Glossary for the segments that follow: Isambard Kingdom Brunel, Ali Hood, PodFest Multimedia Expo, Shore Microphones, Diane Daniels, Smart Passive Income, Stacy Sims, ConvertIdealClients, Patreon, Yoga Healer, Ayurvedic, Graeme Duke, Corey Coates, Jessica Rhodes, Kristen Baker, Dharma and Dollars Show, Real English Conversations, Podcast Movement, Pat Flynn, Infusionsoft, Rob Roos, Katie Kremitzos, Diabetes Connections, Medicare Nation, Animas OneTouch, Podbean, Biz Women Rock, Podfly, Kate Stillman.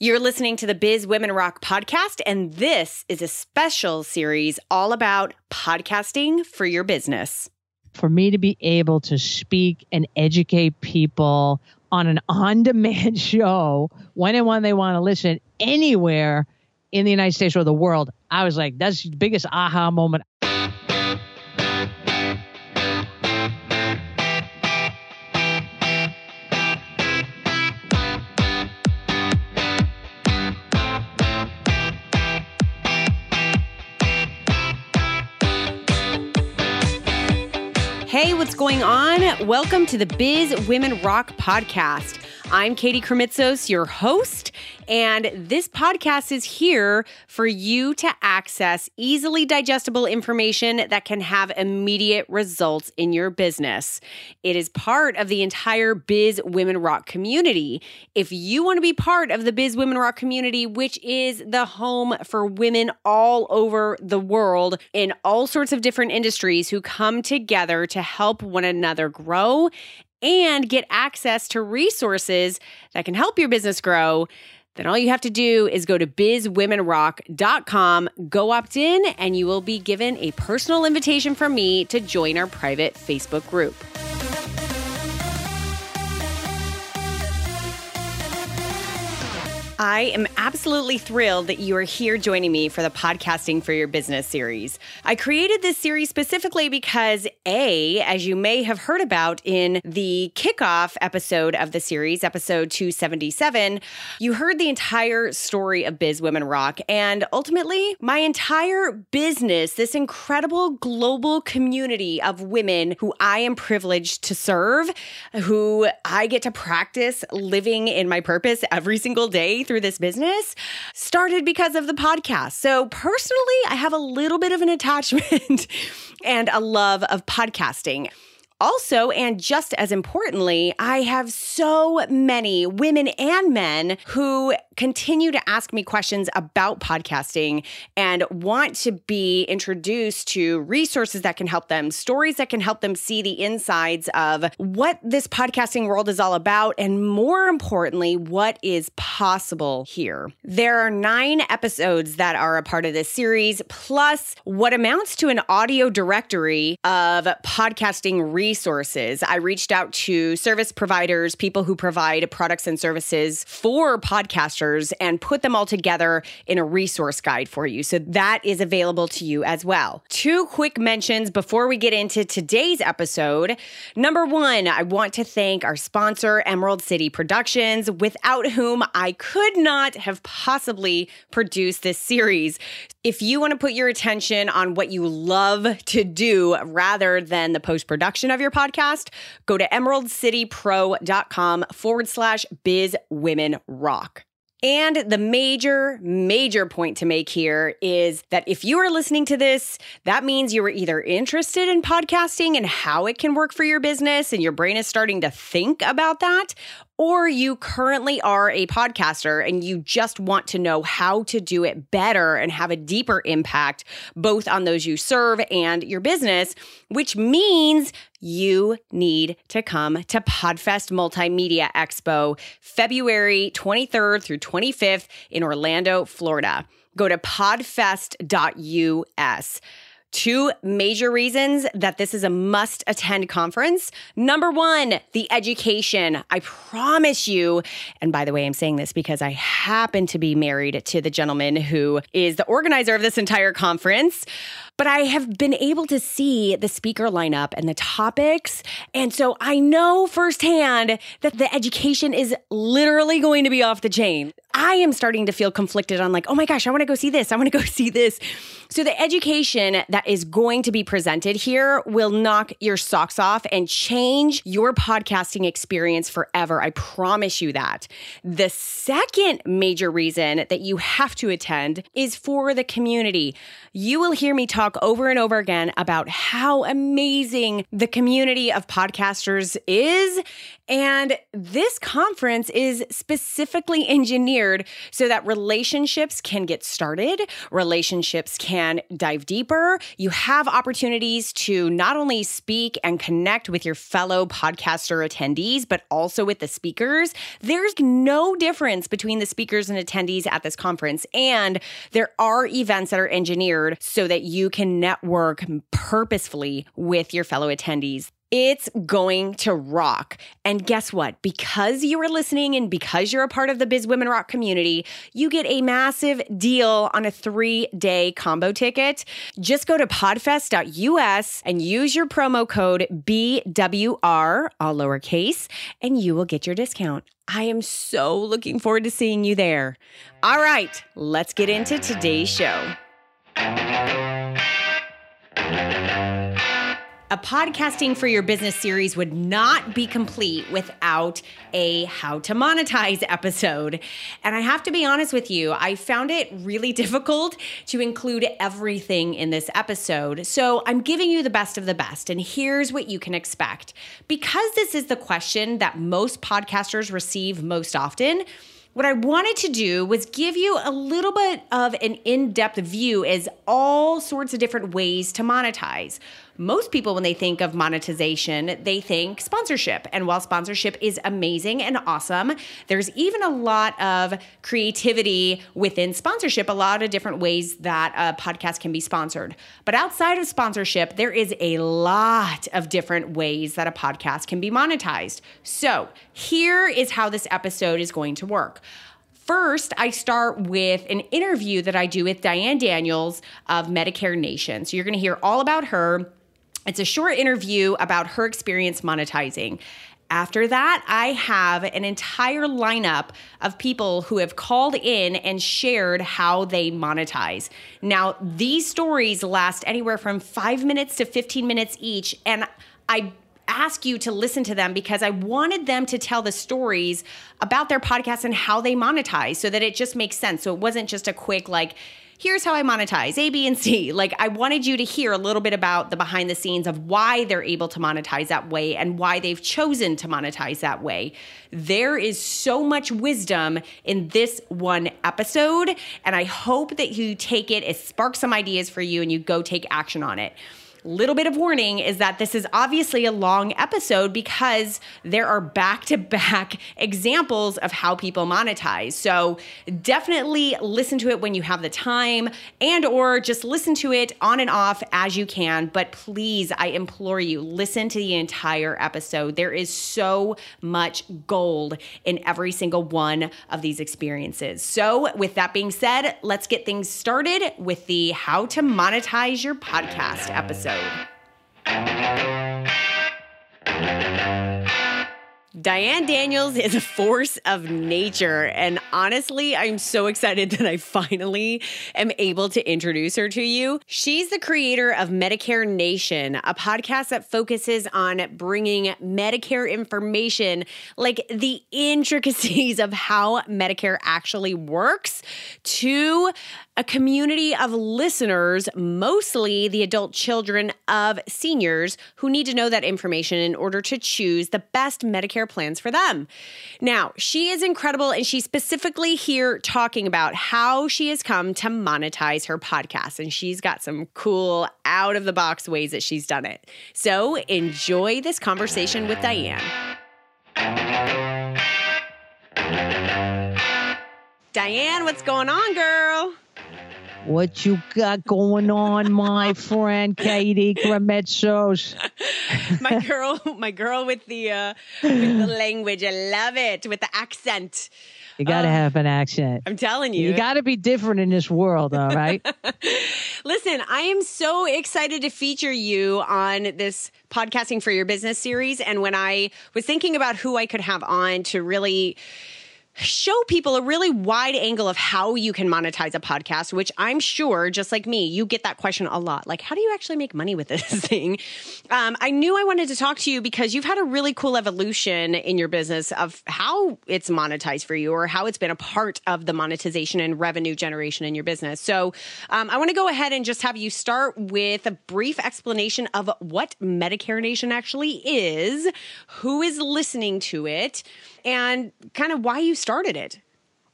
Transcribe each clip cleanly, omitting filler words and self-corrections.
You're listening to the Biz Women Rock podcast, and this is a special series all about podcasting for your business. For me to be able to speak and educate people on an on-demand show when and when they want to listen anywhere in the United States or the world, I was like, that's the biggest aha moment. Hey, what's going on? Welcome to the Biz Women Rock podcast. I'm Katie Kremitzos, your host, and this podcast is here for you to access easily digestible information that can have immediate results in your business. It is part of the entire Biz Women Rock community. If you want to be part of the Biz Women Rock community, which is the home for women all over the world in all sorts of different industries who come together to help one another grow and get access to resources that can help your business grow, then all you have to do is go to bizwomenrock.com, go opt in, and you will be given a personal invitation from me to join our private Facebook group. I am absolutely thrilled that you are here joining me for the Podcasting for Your Business series. I created this series specifically because A, as you may have heard about in the kickoff episode of the series, episode 277, you heard the entire story of Biz Women Rock and ultimately my entire business, this incredible global community of women who I am privileged to serve, who I get to practice living in my purpose every single day through this business, started because of the podcast. So personally, I have a little bit of an attachment and a love of podcasting. Also, and just as importantly, I have so many women and men who continue to ask me questions about podcasting and want to be introduced to resources that can help them, stories that can help them see the insides of what this podcasting world is all about, and more importantly, what is possible here. There are 9 episodes that are a part of this series, plus what amounts to an audio directory of podcasting resources. I reached out to service providers, people who provide products and services for podcasters, and put them all together in a resource guide for you. So that is available to you as well. 2 quick mentions before we get into today's episode. Number 1, I want to thank our sponsor, Emerald City Productions, without whom I could not have possibly produced this series. If you want to put your attention on what you love to do rather than the post-production of your podcast, go to emeraldcitypro.com/bizwomenrock. And the major point to make here is that if you are listening to this, that means you are either interested in podcasting and how it can work for your business, and your brain is starting to think about that, or you currently are a podcaster and you just want to know how to do it better and have a deeper impact, both on those you serve and your business, which means you need to come to PodFest Multimedia Expo, February 23rd through 25th in Orlando, Florida. Go to podfest.us. 2 major reasons that this is a must-attend conference. Number 1, the education. I promise you, and by the way, I'm saying this because I happen to be married to the gentleman who is the organizer of this entire conference, but I have been able to see the speaker lineup and the topics, and so I know firsthand that the education is literally going to be off the chain. I am starting to feel conflicted on like, oh my gosh, I want to go see this. I want to go see this. So the education that is going to be presented here will knock your socks off and change your podcasting experience forever. I promise you that. The second major reason that you have to attend is for the community. You will hear me talk over and over again about how amazing the community of podcasters is. And this conference is specifically engineered centered so that relationships can get started, relationships can dive deeper. You have opportunities to not only speak and connect with your fellow podcaster attendees, but also with the speakers. There's no difference between the speakers and attendees at this conference. And there are events that are engineered so that you can network purposefully with your fellow attendees. It's going to rock. And guess what? Because you are listening and because you're a part of the Biz Women Rock community, you get a massive deal on a 3-day combo ticket. Just go to podfest.us and use your promo code BWR, all lowercase, and you will get your discount. I am so looking forward to seeing you there. All right, let's get into today's show. A podcasting for your business series would not be complete without a how to monetize episode. And I have to be honest with you, I found it really difficult to include everything in this episode. So I'm giving you the best of the best, and here's what you can expect. Because this is the question that most podcasters receive most often, what I wanted to do was give you a little bit of an in-depth view as all sorts of different ways to monetize. Most people, when they think of monetization, they think sponsorship. And while sponsorship is amazing and awesome, there's even a lot of creativity within sponsorship, a lot of different ways that a podcast can be sponsored. But outside of sponsorship, there is a lot of different ways that a podcast can be monetized. So here is how this episode is going to work. First, I start with an interview that I do with Diane Daniels of Medicare Nation. So you're going to hear all about her. It's a short interview about her experience monetizing. After that, I have an entire lineup of people who have called in and shared how they monetize. Now, these stories last anywhere from 5 minutes to 15 minutes each, and I ask you to listen to them because I wanted them to tell the stories about their podcast and how they monetize so that it just makes sense. So it wasn't just a quick like, here's how I monetize, A, B, and C. Like, I wanted you to hear a little bit about the behind the scenes of why they're able to monetize that way and why they've chosen to monetize that way. There is so much wisdom in this one episode, and I hope that you take it, it sparks some ideas for you, and you go take action on it. Little bit of warning is that this is obviously a long episode because there are back-to-back examples of how people monetize. So definitely listen to it when you have the time, and or just listen to it on and off as you can. But please, I implore you, listen to the entire episode. There is so much gold in every single one of these experiences. So with that being said, let's get things started with the How to Monetize Your Podcast episode. Diane Daniels is a force of nature, and honestly, I'm so excited that I finally am able to introduce her to you. She's the creator of Medicare Nation, a podcast that focuses on bringing Medicare information, like the intricacies of how Medicare actually works, to a community of listeners, mostly the adult children of seniors who need to know that information in order to choose the best Medicare plans for them. Now, she is incredible, and she's specifically here talking about how she has come to monetize her podcast, and she's got some cool out-of-the-box ways that she's done it. So enjoy this conversation with Diane. Diane, what's going on, girl? What you got going on, my friend, Katie Kremitzos? my girl with the language. I love it. With the accent. You got to have an accent. I'm telling you. You got to be different in this world, all right? Listen, I am so excited to feature you on this Podcasting for Your Business series. And when I was thinking about who I could have on to really show people a really wide angle of how you can monetize a podcast, which I'm sure, just like me, you get that question a lot. Like, how do you actually make money with this thing? I knew I wanted to talk to you because you've had a really cool evolution in your business of how it's monetized for you, or how it's been a part of the monetization and revenue generation in your business. So I want to go ahead and just have you start with a brief explanation of what Medicare Nation actually is, who is listening to it, and kind of why you started it.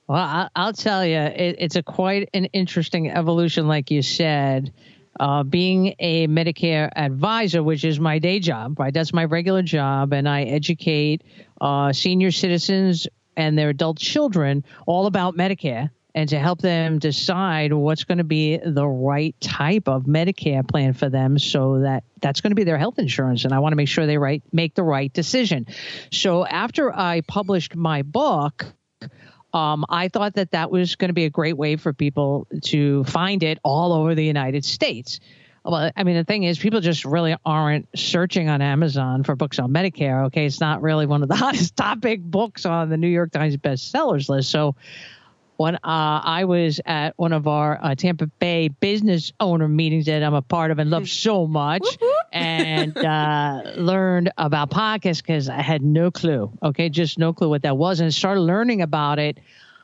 Well, I'll tell you, it's quite an interesting evolution, like you said. Being a Medicare advisor, which is my day job, right? That's my regular job, and I educate senior citizens and their adult children all about Medicare, and to help them decide what's going to be the right type of Medicare plan for them, so that's going to be their health insurance, and I want to make sure they make the right decision. So after I published my book, I thought that was going to be a great way for people to find it all over the United States. Well, I mean, the thing is, people just really aren't searching on Amazon for books on Medicare, okay? It's not really one of the hottest topic books on the New York Times bestsellers list. So when I was at one of our Tampa Bay business owner meetings that I'm a part of and love so much and learned about podcasts, because I had no clue, okay, just no clue what that was, and started learning about it.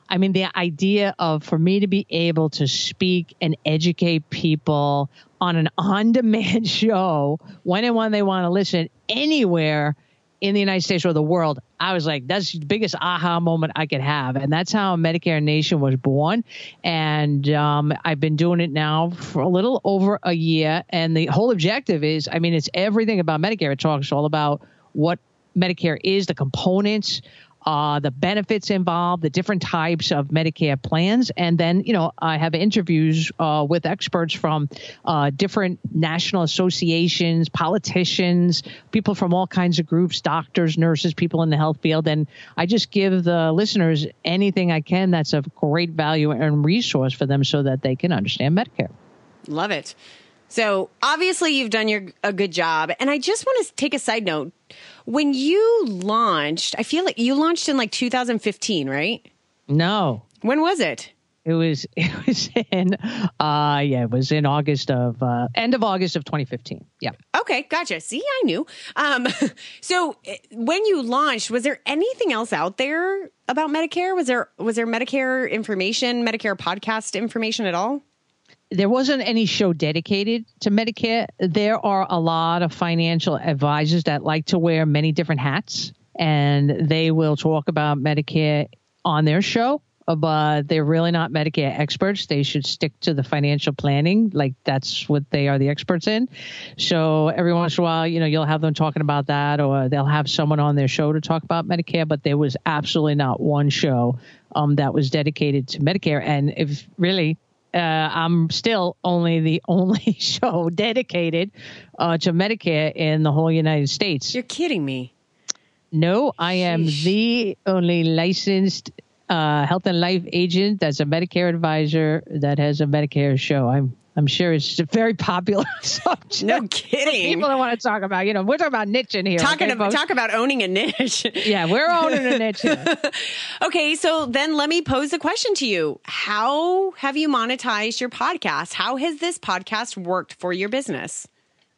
I mean, the idea of for me to be able to speak and educate people on an on-demand show when and when they want to listen anywhere in the United States or the world, I was like, that's the biggest aha moment I could have. And that's how Medicare Nation was born. And I've been doing it now for a little over a year. And the whole objective is, I mean, it's everything about Medicare. It talks all about what Medicare is, the components, the benefits involved, the different types of Medicare plans. And then, you know, I have interviews with experts from different national associations, politicians, people from all kinds of groups, doctors, nurses, people in the health field. And I just give the listeners anything I can that's of great value and resource for them so that they can understand Medicare. Love it. So obviously you've done a good job. And I just want to take a side note. When you launched, I feel like you launched in like 2015, right? No. When was it? It was in end of August of 2015. Yeah. Okay. Gotcha. See, I knew. So when you launched, was there anything else out there about Medicare? Was there Medicare information, Medicare podcast information at all? There wasn't any show dedicated to Medicare. There are a lot of financial advisors that like to wear many different hats, and they will talk about Medicare on their show, but they're really not Medicare experts. They should stick to the financial planning. Like, that's what they are the experts in. So every once in a while, you know, you'll have them talking about that, or they'll have someone on their show to talk about Medicare, but there was absolutely not one show that was dedicated to Medicare. And if really... I'm still the only show dedicated to Medicare in the whole United States. You're kidding me. No, I am the only licensed health and life agent that's a Medicare advisor that has a Medicare show. I'm sure it's a very popular subject. No kidding. People don't want to talk about, you know, we're talking about niche in here. Talk about owning a niche. Yeah, we're owning a niche here. Okay, so then let me pose the question to you. How have you monetized your podcast? How has this podcast worked for your business?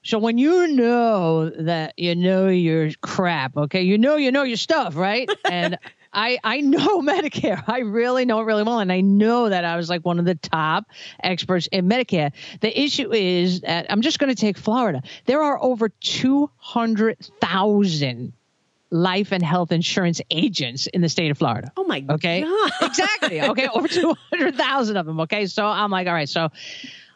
So when you know that you know your crap, okay, you know your stuff, right? And I know Medicare. I really know it really well. And I know that I was like one of the top experts in Medicare. The issue is that I'm just going to take Florida. There are over 200,000 life and health insurance agents in the state of Florida. Oh, my okay? God. Exactly. Okay. Over 200,000 of them. Okay. So I'm like, all right. So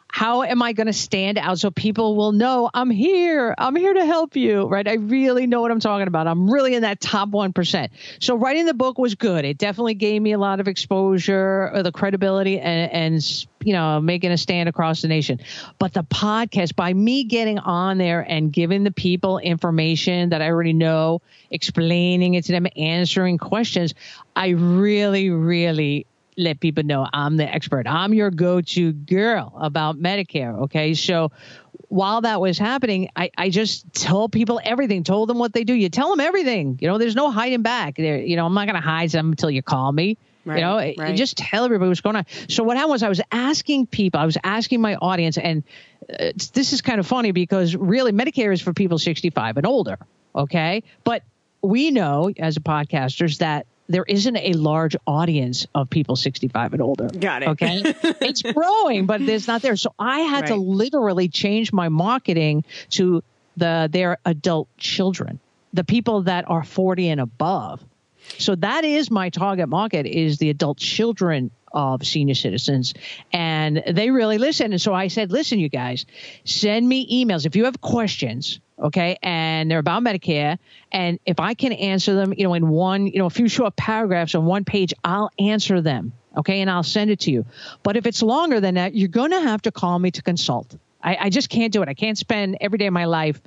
how am I going to stand out so people will know I'm here? I'm here to help you, right? I really know what I'm talking about. I'm really in that top 1%. So writing the book was good. It definitely gave me a lot of exposure, the credibility, and you know, making a stand across the nation. But the podcast, by me getting on there and giving the people information that I already know, explaining it to them, answering questions, I really, really let people know I'm the expert. I'm your go-to girl about Medicare. Okay. So while that was happening, I just told people everything, told them what they do. You tell them everything, you know, there's no hiding back there. You know, I'm not going to hide them until you call me, right, you know, right. You just tell everybody what's going on. So what happened was I was asking my audience, and this is kind of funny because really Medicare is for people 65 and older. Okay. But we know as podcasters that there isn't a large audience of people 65 and older. Got it. Okay. It's growing, but it's not there. So I had to literally change my marketing to their adult children, the people that are 40 and above. So that is my target market, is the adult children of senior citizens, and they really listen. And so I said, listen, you guys, send me emails if you have questions. Okay. And they're about Medicare. And if I can answer them, you know, in one, you know, a few short paragraphs on one page, I'll answer them. Okay. And I'll send it to you. But if it's longer than that, you're going to have to call me to consult. I just can't do it. I can't spend every day of my life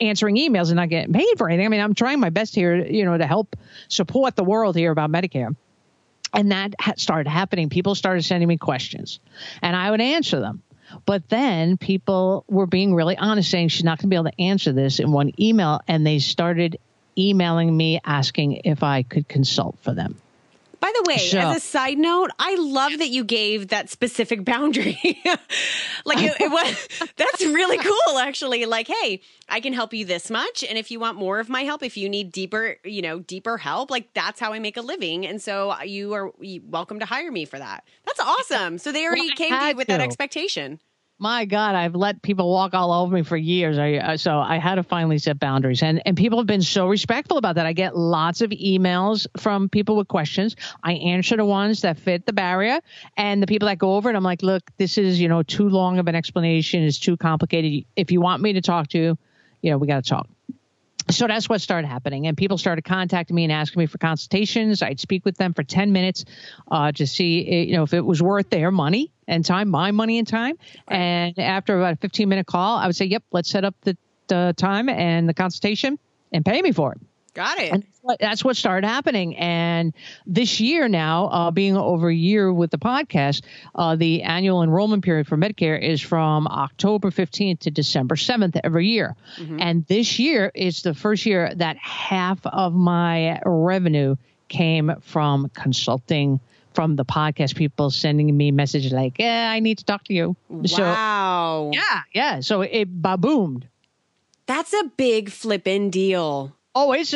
answering emails and not getting paid for anything. I mean, I'm trying my best here, you know, to help support the world here about Medicare. And that started happening. People started sending me questions and I would answer them. But then people were being really honest, saying she's not going to be able to answer this in one email. And they started emailing me asking if I could consult for them. By the way, so, as a side note, I love that you gave that specific boundary. Like it was, that's really cool, actually. Like, hey, I can help you this much. And if you want more of my help, if you need deeper, you know, deeper help, like that's how I make a living. And so you are welcome to hire me for that. That's awesome. So they already came to you with that expectation. My God, I've let people walk all over me for years. So I had to finally set boundaries. And people have been so respectful about that. I get lots of emails from people with questions. I answer the ones that fit the barrier. And the people that go over it, I'm like, look, this is, you know, too long of an explanation. It's too complicated. If you want me to talk to you, you know, we got to talk. So that's what started happening. And people started contacting me and asking me for consultations. I'd speak with them for 10 minutes to see, you know, if it was worth their money and time, my money and time. Right. And after about a 15-minute call, I would say, yep, let's set up the time and the consultation and pay me for it. Got it. And that's what started happening. And this year now, being over a year with the podcast, the annual enrollment period for Medicare is from October 15th to December 7th every year. Mm-hmm. And this year is the first year that half of my revenue came from consulting, from the podcast people sending me messages like, yeah, I need to talk to you. Wow. So, yeah. So it boomed. That's a big flippin' deal. Oh, it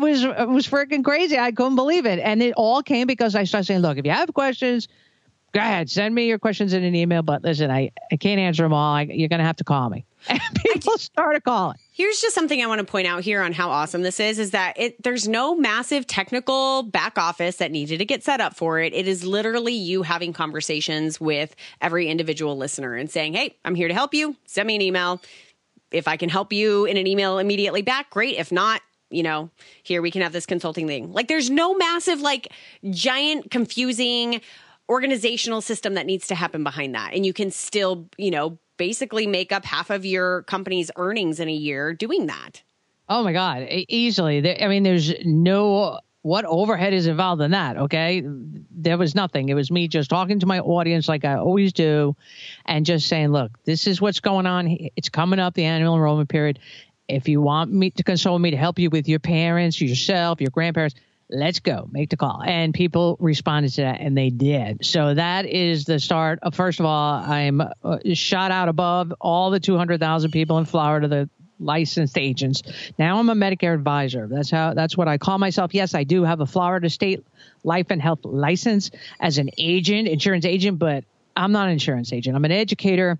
was freaking crazy. I couldn't believe it. And it all came because I started saying, look, if you have questions, go ahead, send me your questions in an email. But listen, I can't answer them all. You're going to have to call me. And people started calling. Here's just something I want to point out here on how awesome this is that there's no massive technical back office that needed to get set up for it. It is literally you having conversations with every individual listener and saying, hey, I'm here to help you. Send me an email. If I can help you in an email immediately back, great. If not, you know, here we can have this consulting thing. Like there's no massive, like giant, confusing organizational system that needs to happen behind that. And you can still, you know, basically make up half of your company's earnings in a year doing that. Oh my God. Easily. I mean, there's no, what overhead is involved in that? Okay. There was nothing. It was me just talking to my audience like I always do and just saying, look, this is what's going on. It's coming up, the annual enrollment period. If you want me to console me to help you with your parents, yourself, your grandparents, let's go. Make the call. And people responded to that, and they did. So that is the start of, first of all, I'm shot out above all the 200,000 people in Florida, the licensed agents. Now I'm a Medicare advisor. That's what I call myself. Yes, I do have a Florida state life and health license as an agent, insurance agent, but I'm not an insurance agent. I'm an educator.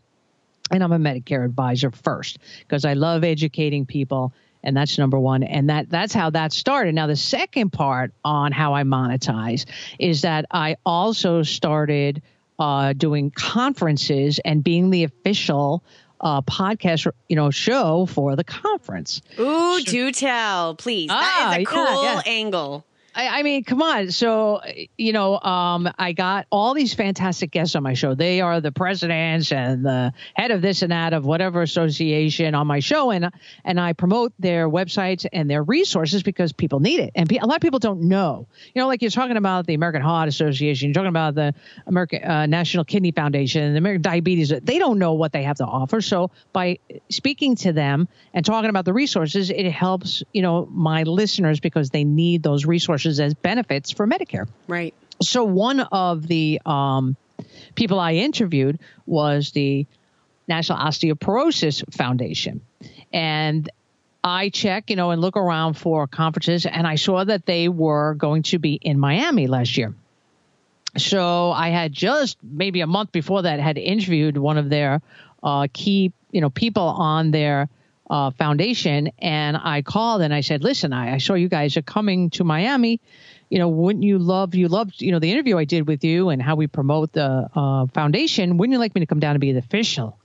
And I'm a Medicare advisor first because I love educating people. And that's number one. And that's how that started. Now, the second part on how I monetize is that I also started doing conferences and being the official podcast, you know, show for the conference. Ooh, so, do tell, please. That is a cool angle. I mean, come on. So, you know, I got all these fantastic guests on my show. They are the presidents and the head of this and that of whatever association on my show. And I promote their websites and their resources because people need it. And a lot of people don't know, you know, like you're talking about the American Heart Association, you're talking about the American National Kidney Foundation and the American Diabetes. They don't know what they have to offer. So by speaking to them and talking about the resources, it helps, you know, my listeners because they need those resources as benefits for Medicare. Right. So one of the people I interviewed was the National Osteoporosis Foundation. And I check, you know, and look around for conferences. And I saw that they were going to be in Miami last year. So I had just maybe a month before that had interviewed one of their key, you know, people on their foundation. And I called and I said, listen, I saw you guys are coming to Miami you know, wouldn't you loved, you know, the interview I did with you and how we promote the foundation. Wouldn't you like me to come down and be the official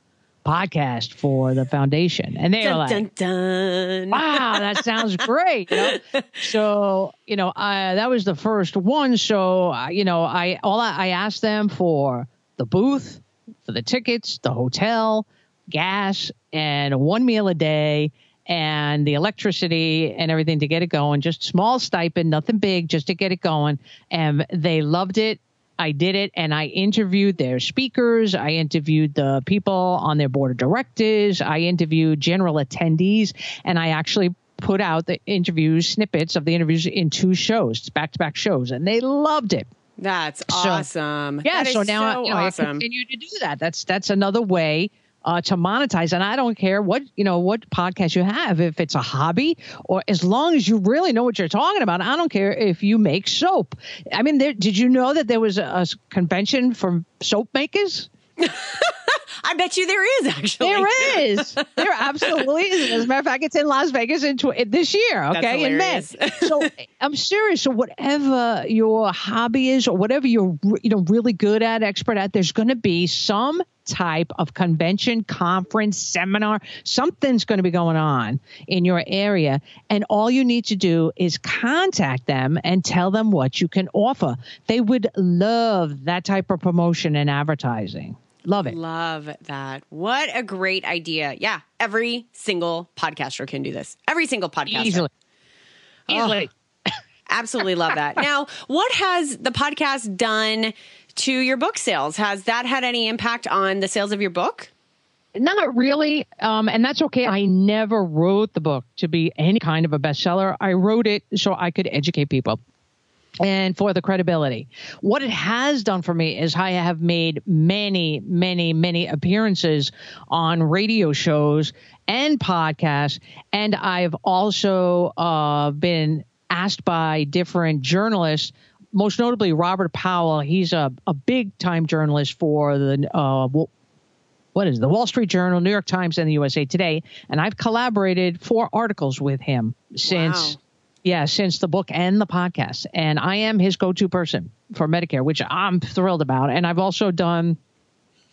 podcast for the foundation? And they were like, dun, dun. Wow, that sounds great. You know? So, you know, that was the first one. So, you know, I asked them for the booth, for the tickets, the hotel, gas, and one meal a day, and the electricity and everything to get it going. Just small stipend, nothing big, just to get it going. And they loved it. I did it. And I interviewed their speakers. I interviewed the people on their board of directors. I interviewed general attendees. And I actually put out the interviews, snippets of the interviews in two shows, back-to-back shows. And they loved it. That's awesome. So, yeah. That so now so you know, awesome. I continue to do that. That's another way to monetize. And I don't care what, you know, what podcast you have, if it's a hobby or as long as you really know what you're talking about. I don't care if you make soap. I mean, did you know that there was a convention for soap makers? I bet you there is, actually. There is. There absolutely is. As a matter of fact, it's in Las Vegas this year, okay, in May. So I'm serious. So whatever your hobby is or whatever you're really good at, expert at, there's going to be some type of convention, conference, seminar, something's going to be going on in your area. And all you need to do is contact them and tell them what you can offer. They would love that type of promotion and advertising. Love it. Love that. What a great idea. Yeah. Every single podcaster can do this. Every single podcaster. Easily. Oh, absolutely love that. Now, what has the podcast done to your book sales? Has that had any impact on the sales of your book? Not really. And that's okay. I never wrote the book to be any kind of a bestseller. I wrote it so I could educate people. And for the credibility. What it has done for me is I have made many, many, many appearances on radio shows and podcasts. And I've also been asked by different journalists, most notably Robert Powell. He's a big time journalist for the Wall Street Journal, New York Times, and the USA Today. And I've collaborated 4 articles with him since... Wow. Yeah, since the book and the podcast. And I am his go-to person for Medicare, which I'm thrilled about. And I've also done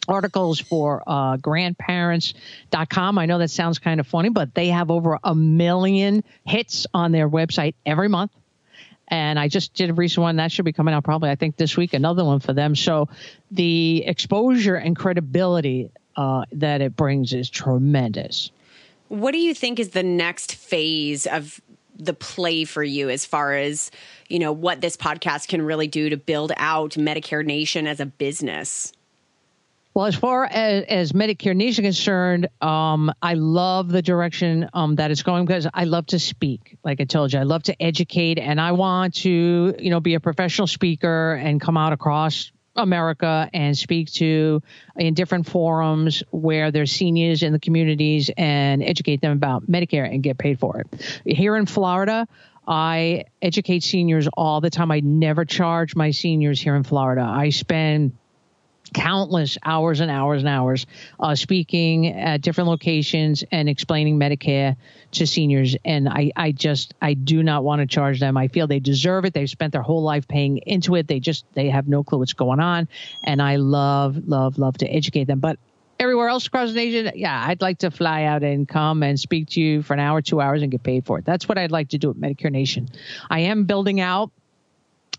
articles for grandparents.com. I know that sounds kind of funny, but they have over 1 million hits on their website every month. And I just did a recent one that should be coming out probably, I think, this week, another one for them. So the exposure and credibility that it brings is tremendous. What do you think is the next phase of the play for you as far as, you know, what this podcast can really do to build out Medicare Nation as a business? Well, as far as Medicare Nation is concerned, I love the direction that it's going because I love to speak. Like I told you, I love to educate and I want to, you know, be a professional speaker and come out across America and speak to in different forums where there's seniors in the communities and educate them about Medicare and get paid for it. Here in Florida, I educate seniors all the time. I never charge my seniors here in Florida. I spend countless hours and hours and hours speaking at different locations and explaining Medicare to seniors. And I do not want to charge them. I feel they deserve it. They've spent their whole life paying into it. They have no clue what's going on. And I love, love, love to educate them. But everywhere else across the nation, yeah, I'd like to fly out and come and speak to you for an hour, 2 hours and get paid for it. That's what I'd like to do at Medicare Nation. I am building out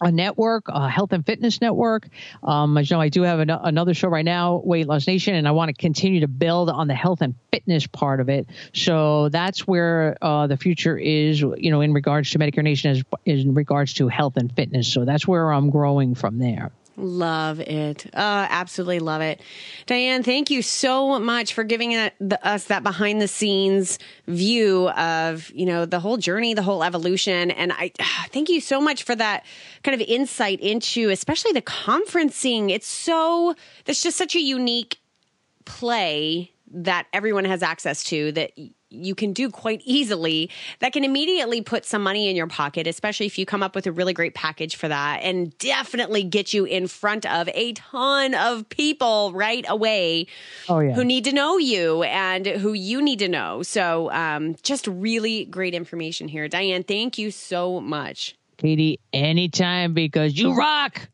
a network, a health and fitness network. As you know, I do have another show right now, Weight Loss Nation, and I want to continue to build on the health and fitness part of it. So that's where the future is, you know, in regards to Medicare Nation is in regards to health and fitness. So that's where I'm growing from there. Love it. Absolutely love it. Diane, thank you so much for giving us that behind the scenes view of, you know, the whole journey, the whole evolution. And I thank you so much for that kind of insight into, especially the conferencing. That's just such a unique play that everyone has access to that you can do quite easily that can immediately put some money in your pocket, especially if you come up with a really great package for that and definitely get you in front of a ton of people right away. Oh, yeah. Who need to know you and who you need to know. So just really great information here. Diane, thank you so much. Katie, anytime, because you rock.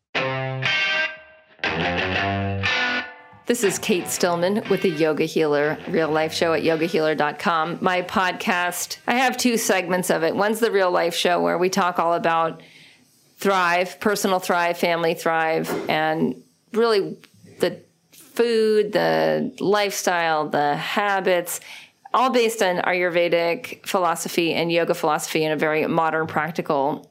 This is Kate Stillman with the Yoga Healer Real Life Show at yogahealer.com. My podcast, I have two segments of it. One's the Real Life Show, where we talk all about Thrive, personal Thrive, family Thrive, and really the food, the lifestyle, the habits, all based on Ayurvedic philosophy and yoga philosophy in a very modern, practical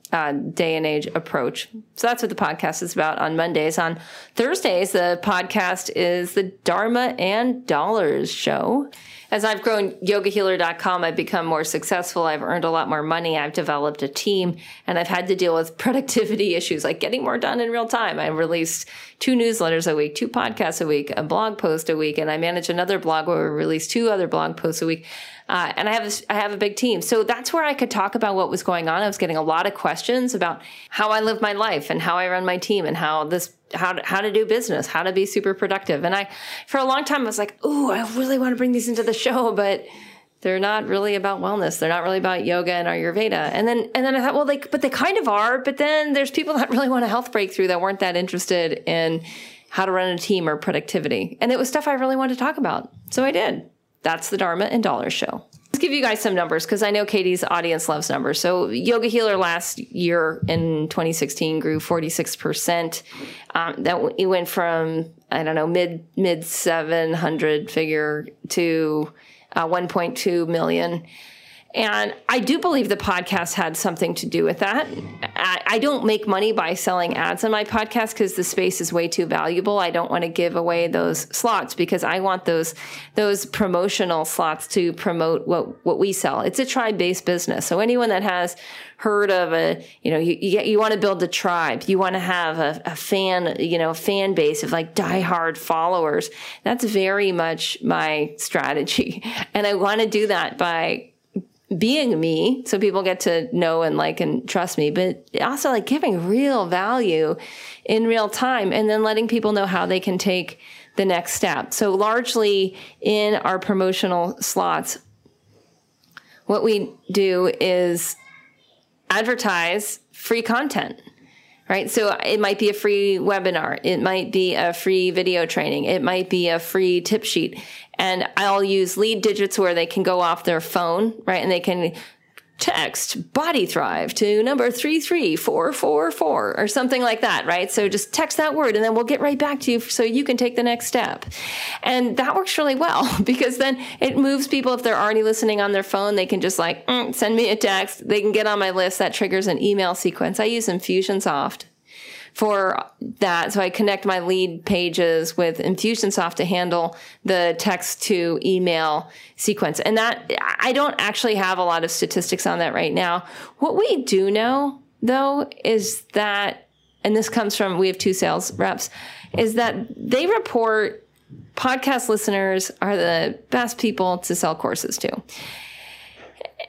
day and age approach. So that's what the podcast is about on Mondays. On Thursdays, the podcast is the Dharma and Dollars Show. As I've grown yogahealer.com, I've become more successful. I've earned a lot more money. I've developed a team, and I've had to deal with productivity issues like getting more done in real time. I released 2 newsletters a week, 2 podcasts a week, a blog post a week, and I manage another blog where we release 2 other blog posts a week. And I have a big team. So that's where I could talk about what was going on. I was getting a lot of questions about how I live my life and how I run my team and how to do business, how to be super productive. And I, for a long time, I was like, ooh, I really want to bring these into the show, but they're not really about wellness. They're not really about yoga and Ayurveda. And then I thought, well, but they kind of are, but then there's people that really want a health breakthrough that weren't that interested in how to run a team or productivity. And it was stuff I really wanted to talk about. So I did. That's the Dharma and Dollars Show. Let's give you guys some numbers, because I know Katie's audience loves numbers. So Yoga Healer last year in 2016 grew 46%. It went from, I don't know, mid 700 figure to 1.2 million. And I do believe the podcast had something to do with that. I don't make money by selling ads on my podcast because the space is way too valuable. I don't want to give away those slots because I want those promotional slots to promote what we sell. It's a tribe-based business. So anyone that has heard of you want to build a tribe. You want to have a fan, fan base of like diehard followers. That's very much my strategy. And I want to do that by being me, so people get to know and like and trust me, but also like giving real value in real time and then letting people know how they can take the next step. So largely in our promotional slots, what we do is advertise free content. Right. So it might be a free webinar. It might be a free video training. It might be a free tip sheet. And I'll use lead digits where they can go off their phone, right? And they can text Body Thrive to number 33444 or something like that, right? So just text that word and then we'll get right back to you so you can take the next step. And that works really well because then it moves people. If they're already listening on their phone, they can just like send me a text. They can get on my list. That triggers an email sequence. I use Infusionsoft for that. So I connect my lead pages with Infusionsoft to handle the text to email sequence. And that, I don't actually have a lot of statistics on that right now. What we do know though is that, and this comes from, we have 2 sales reps, is that they report podcast listeners are the best people to sell courses to.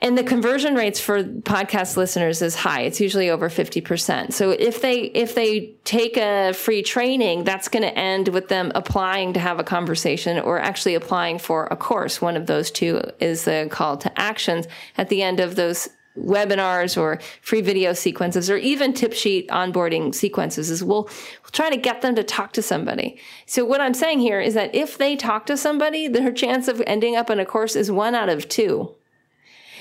And the conversion rates for podcast listeners is high. It's usually over 50%. So if they take a free training, that's going to end with them applying to have a conversation or actually applying for a course. One of those 2 is the call to actions at the end of those webinars or free video sequences or even tip sheet onboarding sequences is we'll try to get them to talk to somebody. So what I'm saying here is that if they talk to somebody, their chance of ending up in a course is 1 out of 2.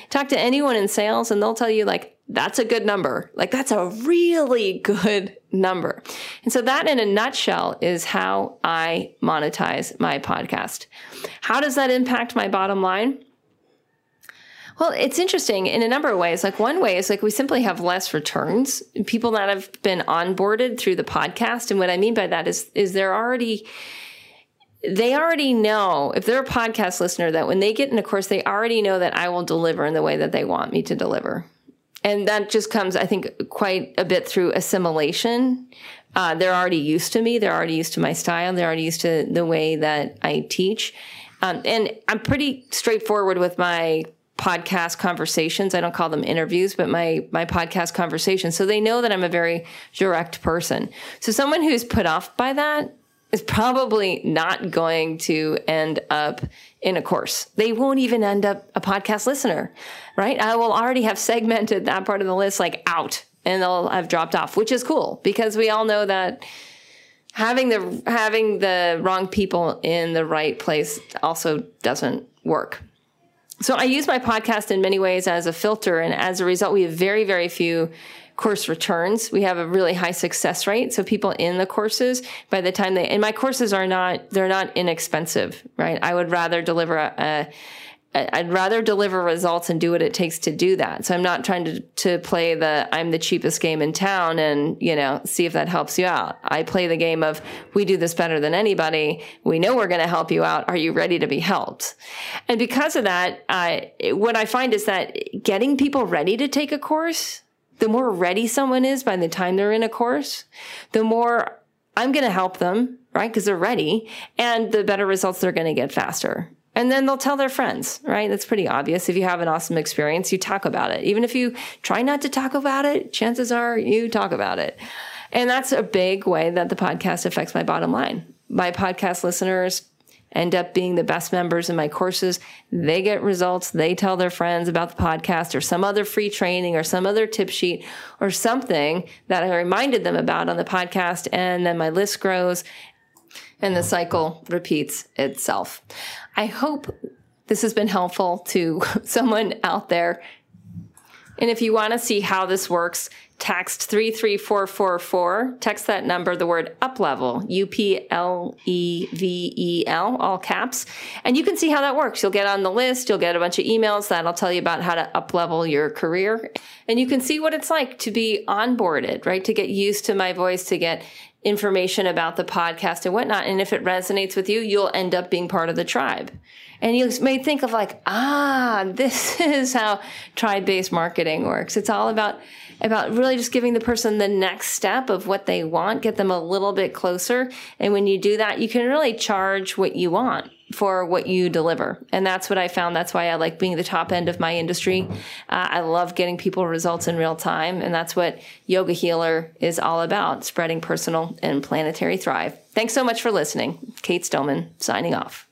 Talk to anyone in sales and they'll tell you like, that's a good number. Like that's a really good number. And so that in a nutshell is how I monetize my podcast. How does that impact my bottom line? Well, it's interesting in a number of ways. Like one way is like we simply have less returns. People that have been onboarded through the podcast. And what I mean by that is they already know, if they're a podcast listener, that when they get in a course, they already know that I will deliver in the way that they want me to deliver. And that just comes, I think, quite a bit through assimilation. They're already used to me. They're already used to my style. They're already used to the way that I teach. And I'm pretty straightforward with my podcast conversations. I don't call them interviews, but my podcast conversations. So they know that I'm a very direct person. So someone who's put off by that is probably not going to end up in a course. They won't even end up a podcast listener, right? I will already have segmented that part of the list like out and they'll have dropped off, which is cool because we all know that having the wrong people in the right place also doesn't work. So I use my podcast in many ways as a filter. And as a result, we have very, very few course returns. We have a really high success rate. So people in the courses, by the time they, and my courses are not, they're not inexpensive, right? I would rather deliver I'd rather deliver results and do what it takes to do that. So I'm not trying to play the, I'm the cheapest game in town and, you know, see if that helps you out. I play the game of, we do this better than anybody. We know we're going to help you out. Are you ready to be helped? And because of that, what I find is that getting people ready to take a course, the more ready someone is by the time they're in a course, the more I'm going to help them, right? Because they're ready, and the better results they're going to get faster. And then they'll tell their friends, right? That's pretty obvious. If you have an awesome experience, you talk about it. Even if you try not to talk about it, chances are you talk about it. And that's a big way that the podcast affects my bottom line. My podcast listeners end up being the best members in my courses. They get results. They tell their friends about the podcast or some other free training or some other tip sheet or something that I reminded them about on the podcast. And then my list grows. And the cycle repeats itself. I hope this has been helpful to someone out there. And if you want to see how this works, text 33444. Text that number, the word UPLEVEL, UPLEVEL, all caps. And you can see how that works. You'll get on the list. You'll get a bunch of emails that'll tell you about how to UPLEVEL your career. And you can see what it's like to be onboarded, right? To get used to my voice, to get information about the podcast and whatnot. And if it resonates with you, you'll end up being part of the tribe. And you may think of like, this is how tribe-based marketing works. It's all about really just giving the person the next step of what they want, get them a little bit closer. And when you do that, you can really charge what you want for what you deliver. And that's what I found. That's why I like being the top end of my industry. I love getting people results in real time. And that's what Yoga Healer is all about, spreading personal and planetary thrive. Thanks so much for listening. Kate Stillman signing off.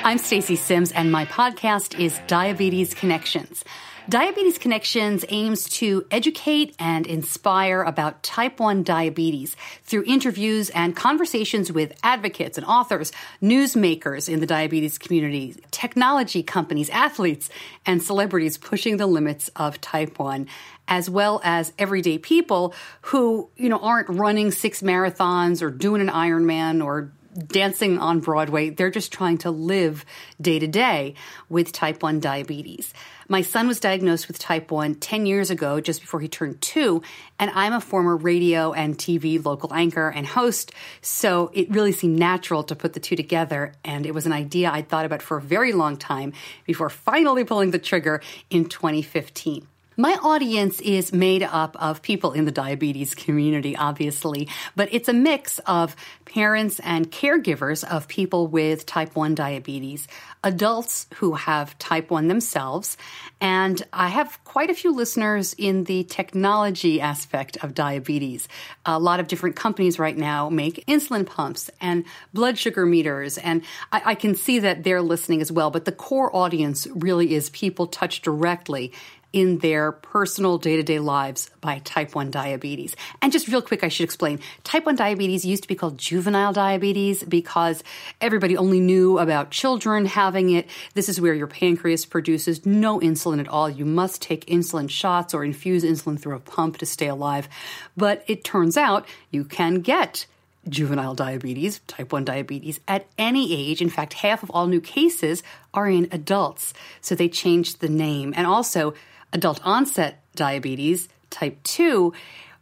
I'm Stacy Sims, and my podcast is Diabetes Connections. Diabetes Connections aims to educate and inspire about type 1 diabetes through interviews and conversations with advocates and authors, newsmakers in the diabetes community, technology companies, athletes, and celebrities pushing the limits of type 1, as well as everyday people who, you know, aren't running 6 marathons or doing an Ironman or dancing on Broadway. They're just trying to live day to day with type 1 diabetes. My son was diagnosed with type 1 10 years ago, just before he turned 2, and I'm a former radio and TV local anchor and host, so it really seemed natural to put the two together, and it was an idea I'd thought about for a very long time before finally pulling the trigger in 2015. My audience is made up of people in the diabetes community, obviously, but it's a mix of parents and caregivers of people with type 1 diabetes, adults who have type 1 themselves, and I have quite a few listeners in the technology aspect of diabetes. A lot of different companies right now make insulin pumps and blood sugar meters, and I can see that they're listening as well, but the core audience really is people touched directly in their personal day-to-day lives by type 1 diabetes. And just real quick, I should explain. Type 1 diabetes used to be called juvenile diabetes because everybody only knew about children having it. This is where your pancreas produces no insulin at all. You must take insulin shots or infuse insulin through a pump to stay alive. But it turns out you can get juvenile diabetes, type 1 diabetes, at any age. In fact, half of all new cases are in adults. So they changed the name. And also, adult onset diabetes, type 2,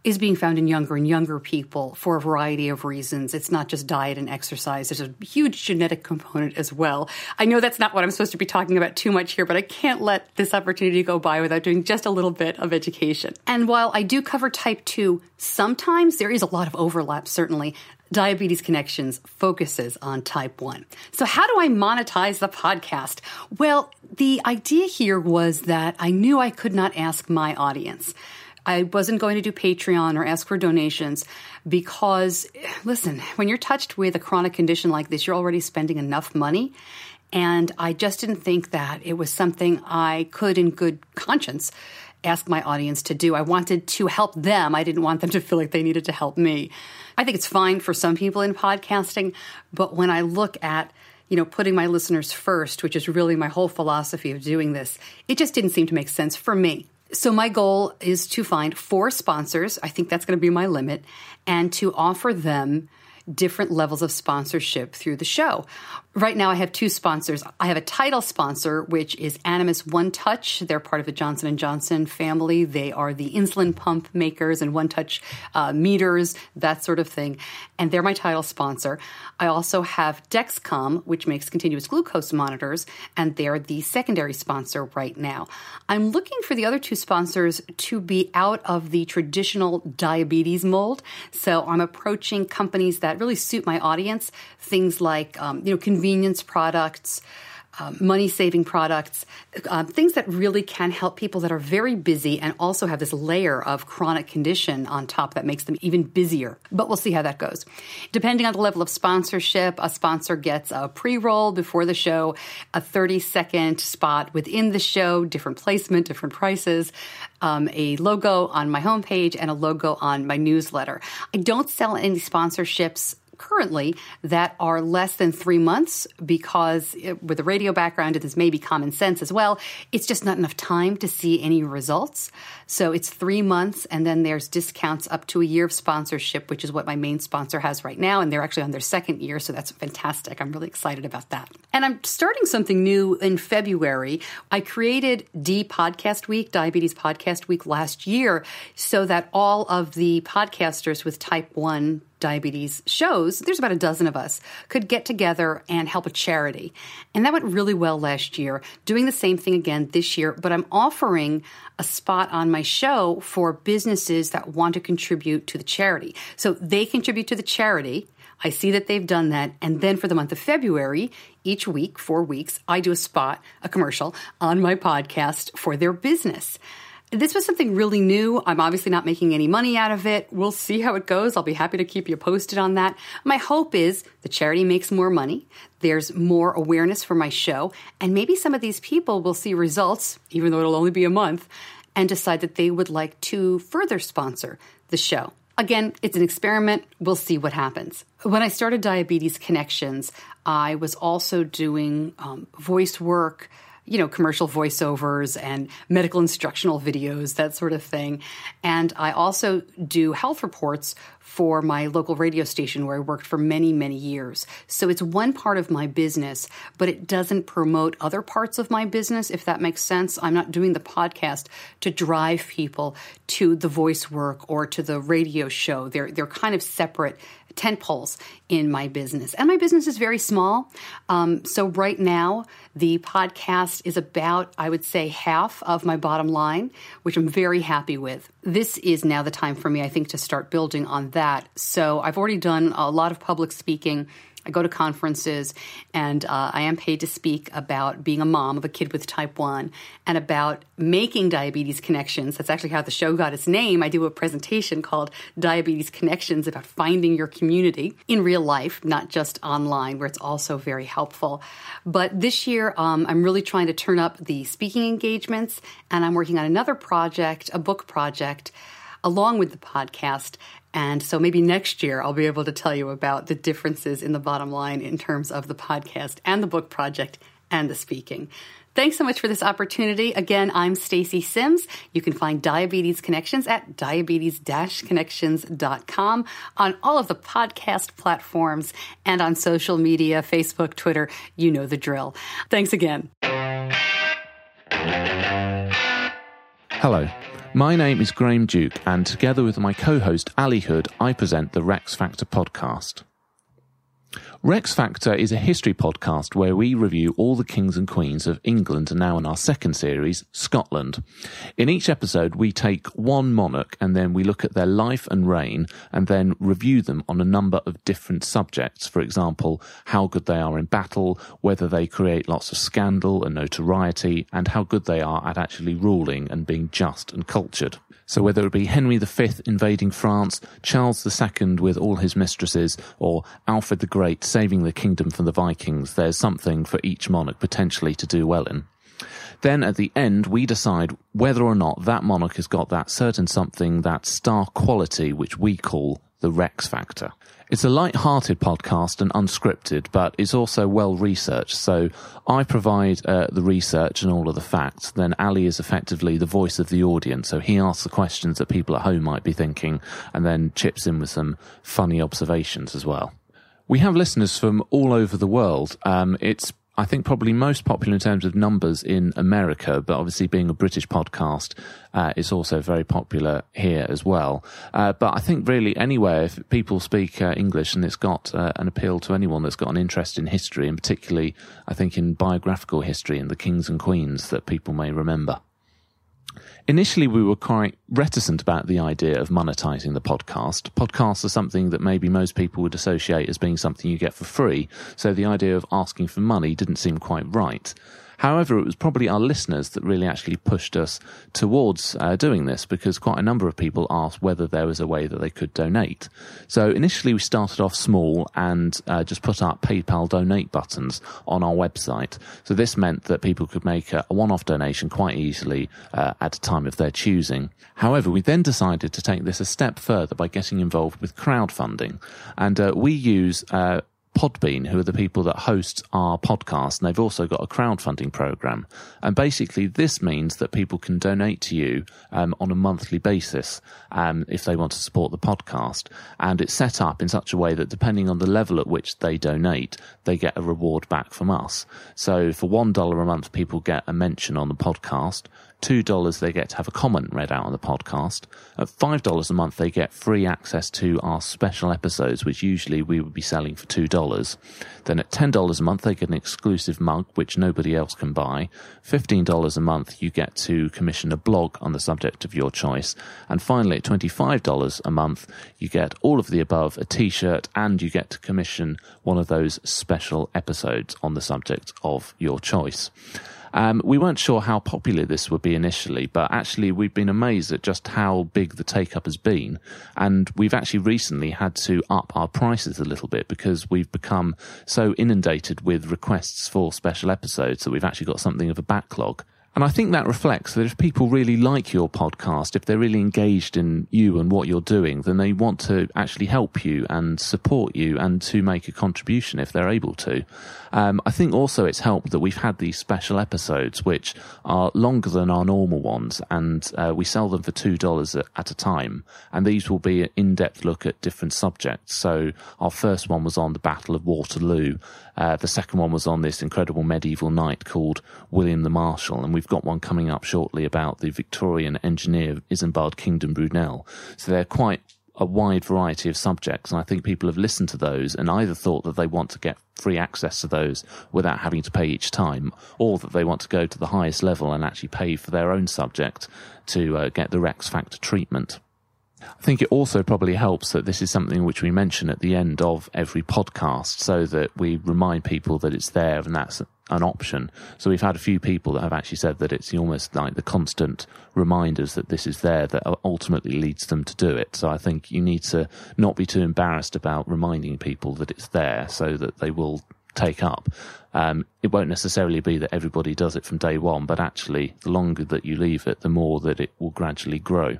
is being found in younger and younger people for a variety of reasons. It's not just diet and exercise. There's a huge genetic component as well. I know that's not what I'm supposed to be talking about too much here, but I can't let this opportunity go by without doing just a little bit of education. And while I do cover type 2 sometimes, there is a lot of overlap, certainly. Diabetes Connections focuses on type 1. So how do I monetize the podcast? Well, the idea here was that I knew I could not ask my audience. I wasn't going to do Patreon or ask for donations because, listen, when you're touched with a chronic condition like this, you're already spending enough money. And I just didn't think that it was something I could in good conscience ask my audience to do. I wanted to help them. I didn't want them to feel like they needed to help me. I think it's fine for some people in podcasting, but when I look at, you know, putting my listeners first, which is really my whole philosophy of doing this, it just didn't seem to make sense for me. So my goal is to find 4 sponsors. I think that's going to be my limit, and to offer them different levels of sponsorship through the show. Right now I have 2 sponsors. I have a title sponsor, which is Animas OneTouch. They're part of the Johnson & Johnson family. They are the insulin pump makers and OneTouch meters, that sort of thing. And they're my title sponsor. I also have Dexcom, which makes continuous glucose monitors, and they're the secondary sponsor right now. I'm looking for the other 2 sponsors to be out of the traditional diabetes mold. So I'm approaching companies that really suit my audience, things like convenience products, money-saving products, things that really can help people that are very busy and also have this layer of chronic condition on top that makes them even busier. But we'll see how that goes. Depending on the level of sponsorship, a sponsor gets a pre-roll before the show, a 30-second spot within the show, different placement, different prices, a logo on my homepage, and a logo on my newsletter. I don't sell any sponsorships currently that are less than 3 months because with a radio background, and this may be common sense as well, it's just not enough time to see any results. So it's 3 months, and then there's discounts up to a year of sponsorship, which is what my main sponsor has right now. And they're actually on their 2nd year. So that's fantastic. I'm really excited about that. And I'm starting something new in February. I created Diabetes Podcast Week last year so that all of the podcasters with type 1 diabetes shows, there's about a dozen of us, could get together and help a charity. And that went really well last year, doing the same thing again this year, but I'm offering a spot on my show for businesses that want to contribute to the charity. So they contribute to the charity. I see that they've done that. And then for the month of February, each week, 4 weeks, I do a commercial on my podcast for their business. This was something really new. I'm obviously not making any money out of it. We'll see how it goes. I'll be happy to keep you posted on that. My hope is the charity makes more money. There's more awareness for my show. And maybe some of these people will see results, even though it'll only be a month, and decide that they would like to further sponsor the show. Again, it's an experiment. We'll see what happens. When I started Diabetes Connections, I was also doing voice work, commercial voiceovers and medical instructional videos, that sort of thing. And I also do health reports for my local radio station where I worked for many, many years. So it's one part of my business, but it doesn't promote other parts of my business, if that makes sense. I'm not doing the podcast to drive people to the voice work or to the radio show. They're kind of separate tent poles in my business. And my business is very small. So right now, the podcast is about, I would say, half of my bottom line, which I'm very happy with. This is now the time for me, I think, to start building on that. So I've already done a lot of public speaking. I go to conferences, and I am paid to speak about being a mom of a kid with type 1 and about making diabetes connections. That's actually how the show got its name. I do a presentation called Diabetes Connections about finding your community in real life, not just online, where it's also very helpful. But this year, I'm really trying to turn up the speaking engagements, and I'm working on another project, a book project, along with the podcast. And so maybe next year I'll be able to tell you about the differences in the bottom line in terms of the podcast and the book project and the speaking. Thanks so much for this opportunity. Again, I'm Stacy Sims. You can find Diabetes Connections at diabetes-connections.com, on all of the podcast platforms, and on social media, Facebook, Twitter, you know the drill. Thanks again. Hello. My name is Graeme Duke, and together with my co-host Ali Hood, I present the Rex Factor podcast. Rex Factor is a history podcast where we review all the kings and queens of England, and now in our second series, Scotland. In each episode, we take one monarch, and then we look at their life and reign, and then review them on a number of different subjects. For example, how good they are in battle, whether they create lots of scandal and notoriety, and how good they are at actually ruling and being just and cultured. So whether it be Henry V invading France, Charles II with all his mistresses, or Alfred the Great saving the kingdom from the Vikings, there's something for each monarch potentially to do well in. Then at the end, we decide whether or not that monarch has got that certain something, that star quality, which we call the Rex Factor. It's a light-hearted podcast and unscripted, but it's also well-researched. So I provide the research and all of the facts. Then Ali is effectively the voice of the audience. So he asks the questions that people at home might be thinking and then chips in with some funny observations as well. We have listeners from all over the world. It's I think probably most popular in terms of numbers in America, but obviously being a British podcast, it's also very popular here as well. But I think really anywhere, if people speak English, and it's got an appeal to anyone that's got an interest in history, and particularly, I think, in biographical history and the kings and queens that people may remember. Initially, we were quite reticent about the idea of monetizing the podcast. Podcasts are something that maybe most people would associate as being something you get for free, so the idea of asking for money didn't seem quite right. However, it was probably our listeners that really actually pushed us towards doing this, because quite a number of people asked whether there was a way that they could donate. So initially we started off small and just put up PayPal donate buttons on our website. So this meant that people could make a one-off donation quite easily at a time of their choosing. However, we then decided to take this a step further by getting involved with crowdfunding. And we use Podbean, who are the people that host our podcast, and they've also got a crowdfunding program. And basically this means that people can donate to you on a monthly basis if they want to support the podcast. And it's set up in such a way that depending on the level at which they donate, they get a reward back from us. So for $1 a month, people get a mention on the podcast. $2, they get to have a comment read out on the podcast. At $5 a month, they get free access to our special episodes, which usually we would be selling for $2. Then at $10 a month, they get an exclusive mug, which nobody else can buy. $15 a month, you get to commission a blog on the subject of your choice. And finally, at $25 a month, you get all of the above, a t-shirt, and you get to commission one of those special episodes on the subject of your choice. We weren't sure how popular this would be initially, but actually we've been amazed at just how big the take-up has been. And we've actually recently had to up our prices a little bit because we've become so inundated with requests for special episodes that we've actually got something of a backlog. And I think that reflects that if people really like your podcast, if they're really engaged in you and what you're doing, then they want to actually help you and support you and to make a contribution if they're able to. I think also it's helped that we've had these special episodes, which are longer than our normal ones, and we sell them for $2 at a time. And these will be an in-depth look at different subjects. So our first one was on the Battle of Waterloo. The second one was on this incredible medieval knight called William the Marshal, and we've got one coming up shortly about the Victorian engineer of Isambard Kingdom Brunel. So they're quite a wide variety of subjects, and I think people have listened to those and either thought that they want to get free access to those without having to pay each time, or that they want to go to the highest level and actually pay for their own subject to get the Rex Factor treatment. I think it also probably helps that this is something which we mention at the end of every podcast so that we remind people that it's there and that's an option. So we've had a few people that have actually said that it's almost like the constant reminders that this is there that ultimately leads them to do it. So I think you need to not be too embarrassed about reminding people that it's there so that they will take up. It won't necessarily be that everybody does it from day one, but actually the longer that you leave it, the more that it will gradually grow.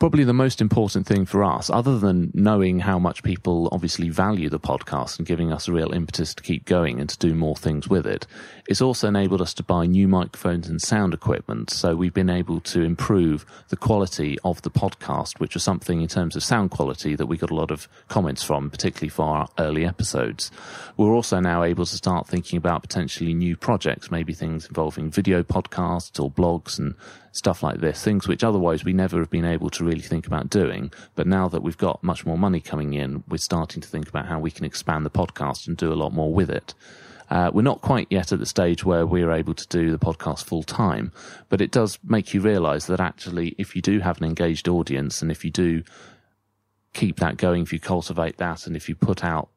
Probably the most important thing for us, other than knowing how much people obviously value the podcast and giving us a real impetus to keep going and to do more things with it, it's also enabled us to buy new microphones and sound equipment. So we've been able to improve the quality of the podcast, which was something in terms of sound quality that we got a lot of comments from, particularly for our early episodes. We're also now able to start thinking about potentially new projects, maybe things involving video podcasts or blogs and stuff like this, things which otherwise we never have been able to really think about doing. But now that we've got much more money coming in, we're starting to think about how we can expand the podcast and do a lot more with it. We're not quite yet at the stage where we're able to do the podcast full time, but it does make you realise that actually if you do have an engaged audience and if you do keep that going, if you cultivate that and if you put out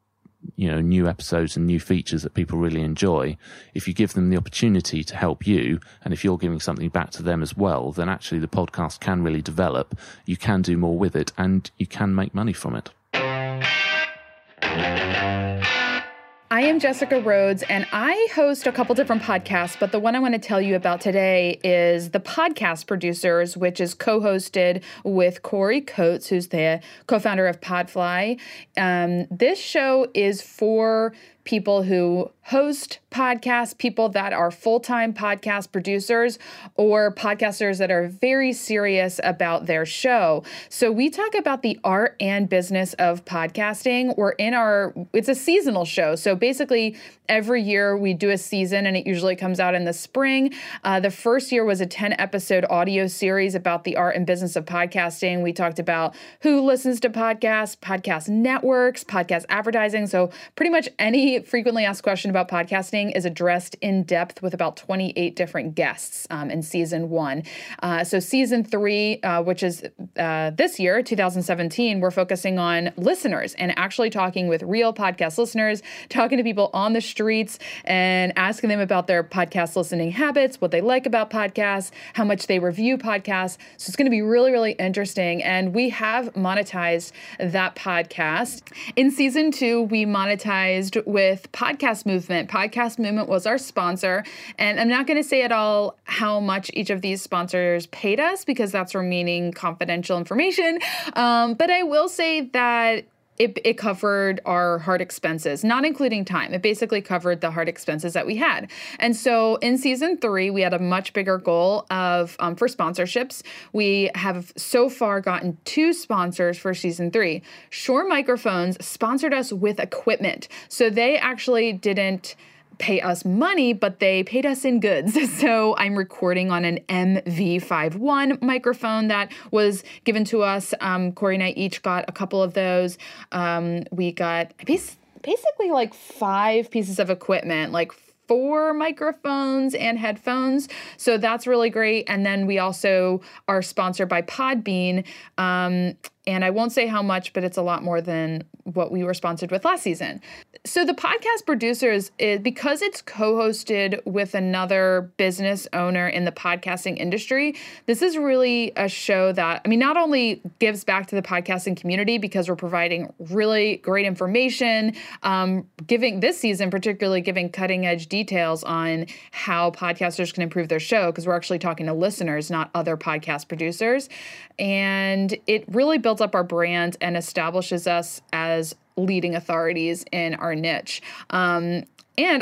you know, new episodes and new features that people really enjoy, if you give them the opportunity to help you, and if you're giving something back to them as well, then actually the podcast can really develop. You can do more with it, and you can make money from it. I am Jessica Rhodes, and I host a couple different podcasts, but the one I want to tell you about today is The Podcast Producers, which is co-hosted with Corey Coates, who's the co-founder of Podfly. This show is for people who host podcasts, people that are full-time podcast producers or podcasters that are very serious about their show. So we talk about the art and business of podcasting. It's a seasonal show. So basically every year we do a season, and it usually comes out in the spring. The first year was a 10-episode audio series about the art and business of podcasting. We talked about who listens to podcasts, podcast networks, podcast advertising. So pretty much any frequently asked question about podcasting is addressed in depth with about 28 different guests in season one. So season three, which is this year, 2017, we're focusing on listeners and actually talking with real podcast listeners, talking to people on the streets and asking them about their podcast listening habits, what they like about podcasts, how much they review podcasts. So it's going to be really, really interesting. And we have monetized that podcast. In season two, we monetized with Podcast Movement. Podcast Movement was our sponsor. And I'm not going to say at all how much each of these sponsors paid us, because that's remaining confidential information. But I will say that it covered our hard expenses, not including time. It basically covered the hard expenses that we had. And so in season three, we had a much bigger goal of for sponsorships. We have so far gotten 2 sponsors for season three. Shore Microphones sponsored us with equipment. So they actually didn't pay us money, but they paid us in goods. So I'm recording on an MV51 microphone that was given to us. Corey and I each got a couple of those. We got basically like 5 pieces of equipment, like 4 microphones and headphones. So that's really great. And then we also are sponsored by Podbean. And I won't say how much, but it's a lot more than what we were sponsored with last season. So The Podcast Producers, because it's co-hosted with another business owner in the podcasting industry, this is really a show that, I mean, not only gives back to the podcasting community because we're providing really great information, giving this season, particularly giving cutting edge details on how podcasters can improve their show, because we're actually talking to listeners, not other podcast producers. And it really builds up our brand and establishes us as leading authorities in our niche, and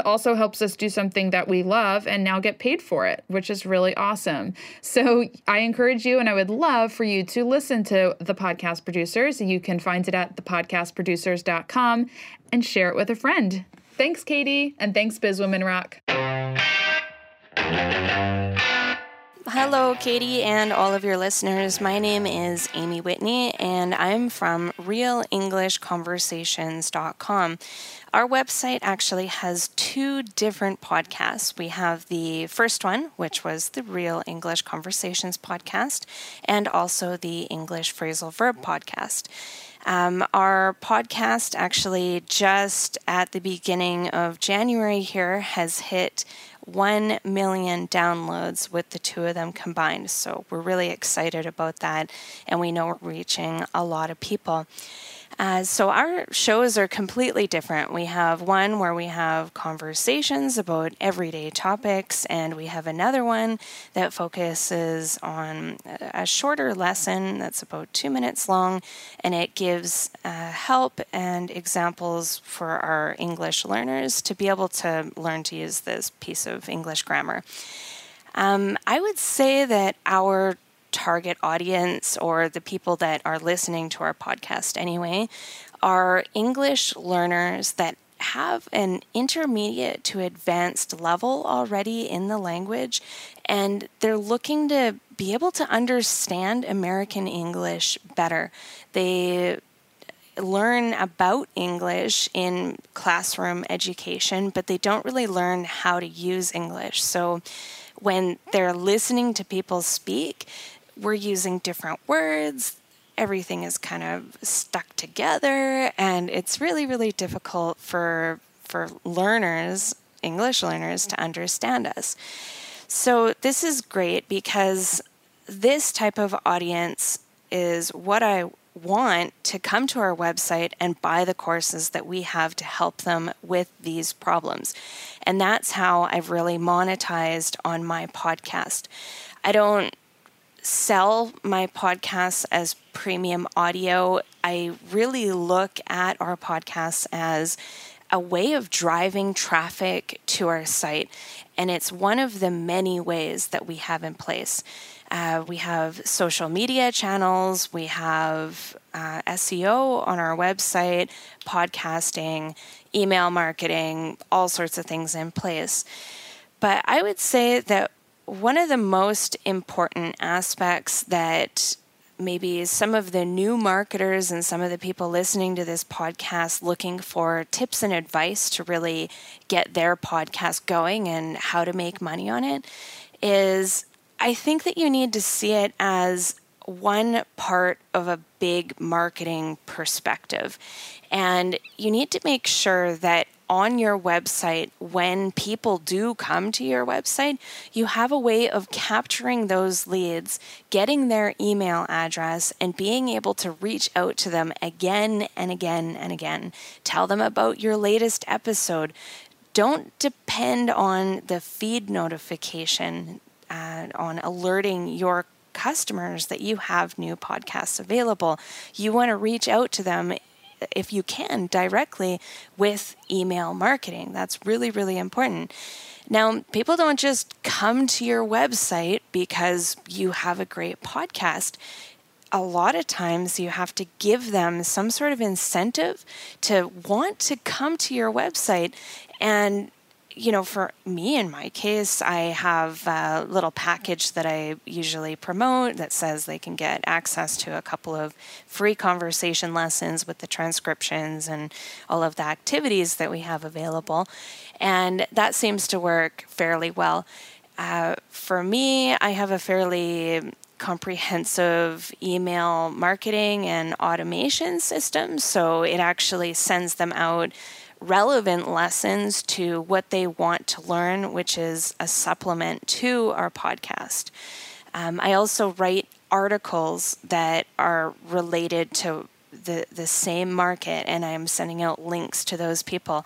also helps us do something that we love and now get paid for it, which is really awesome. So I encourage you, and I would love for you to listen to The Podcast Producers. You can find it at thepodcastproducers.com and share it with a friend. Thanks, Katie, and thanks, Biz Women Rock. Hello, Katie, and all of your listeners. My name is Amy Whitney, and I'm from RealEnglishConversations.com. Our website actually has 2 different podcasts. We have the first one, which was the Real English Conversations podcast, and also the English Phrasal Verb podcast. Our podcast actually just at the beginning of January here has hit 1 million downloads with the 2 of them combined. So we're really excited about that, and we know we're reaching a lot of people. So our shows are completely different. We have one where we have conversations about everyday topics, and we have another one that focuses on a shorter lesson that's about 2 minutes long, and it gives help and examples for our English learners to be able to learn to use this piece of English grammar. I would say that our target audience, or the people that are listening to our podcast anyway, are English learners that have an intermediate to advanced level already in the language, and they're looking to be able to understand American English better. They learn about English in classroom education, but they don't really learn how to use English. So when they're listening to people speak, we're using different words, everything is kind of stuck together, and it's really, really difficult for learners, English learners, to understand us. So this is great because this type of audience is what I want to come to our website and buy the courses that we have to help them with these problems. And that's how I've really monetized on my podcast. I don't sell my podcasts as premium audio. I really look at our podcasts as a way of driving traffic to our site. And it's one of the many ways that we have in place. We have social media channels, we have SEO on our website, podcasting, email marketing, all sorts of things in place. But I would say that one of the most important aspects that maybe some of the new marketers and some of the people listening to this podcast looking for tips and advice to really get their podcast going and how to make money on it is, I think that you need to see it as one part of a big marketing perspective. And you need to make sure that on your website, when people do come to your website, you have a way of capturing those leads, getting their email address, and being able to reach out to them again and again and again. Tell them about your latest episode. Don't depend on the feed notification, on alerting your customers that you have new podcasts available. You want to reach out to them if you can, directly with email marketing. That's really, really important. Now, people don't just come to your website because you have a great podcast. A lot of times you have to give them some sort of incentive to want to come to your website. And, you know, for me, in my case, I have a little package that I usually promote that says they can get access to a couple of free conversation lessons with the transcriptions and all of the activities that we have available. And that seems to work fairly well. For me, I have a fairly comprehensive email marketing and automation system, so it actually sends them out relevant lessons to what they want to learn, which is a supplement to our podcast. I also write articles that are related to the same market, and I am sending out links to those people.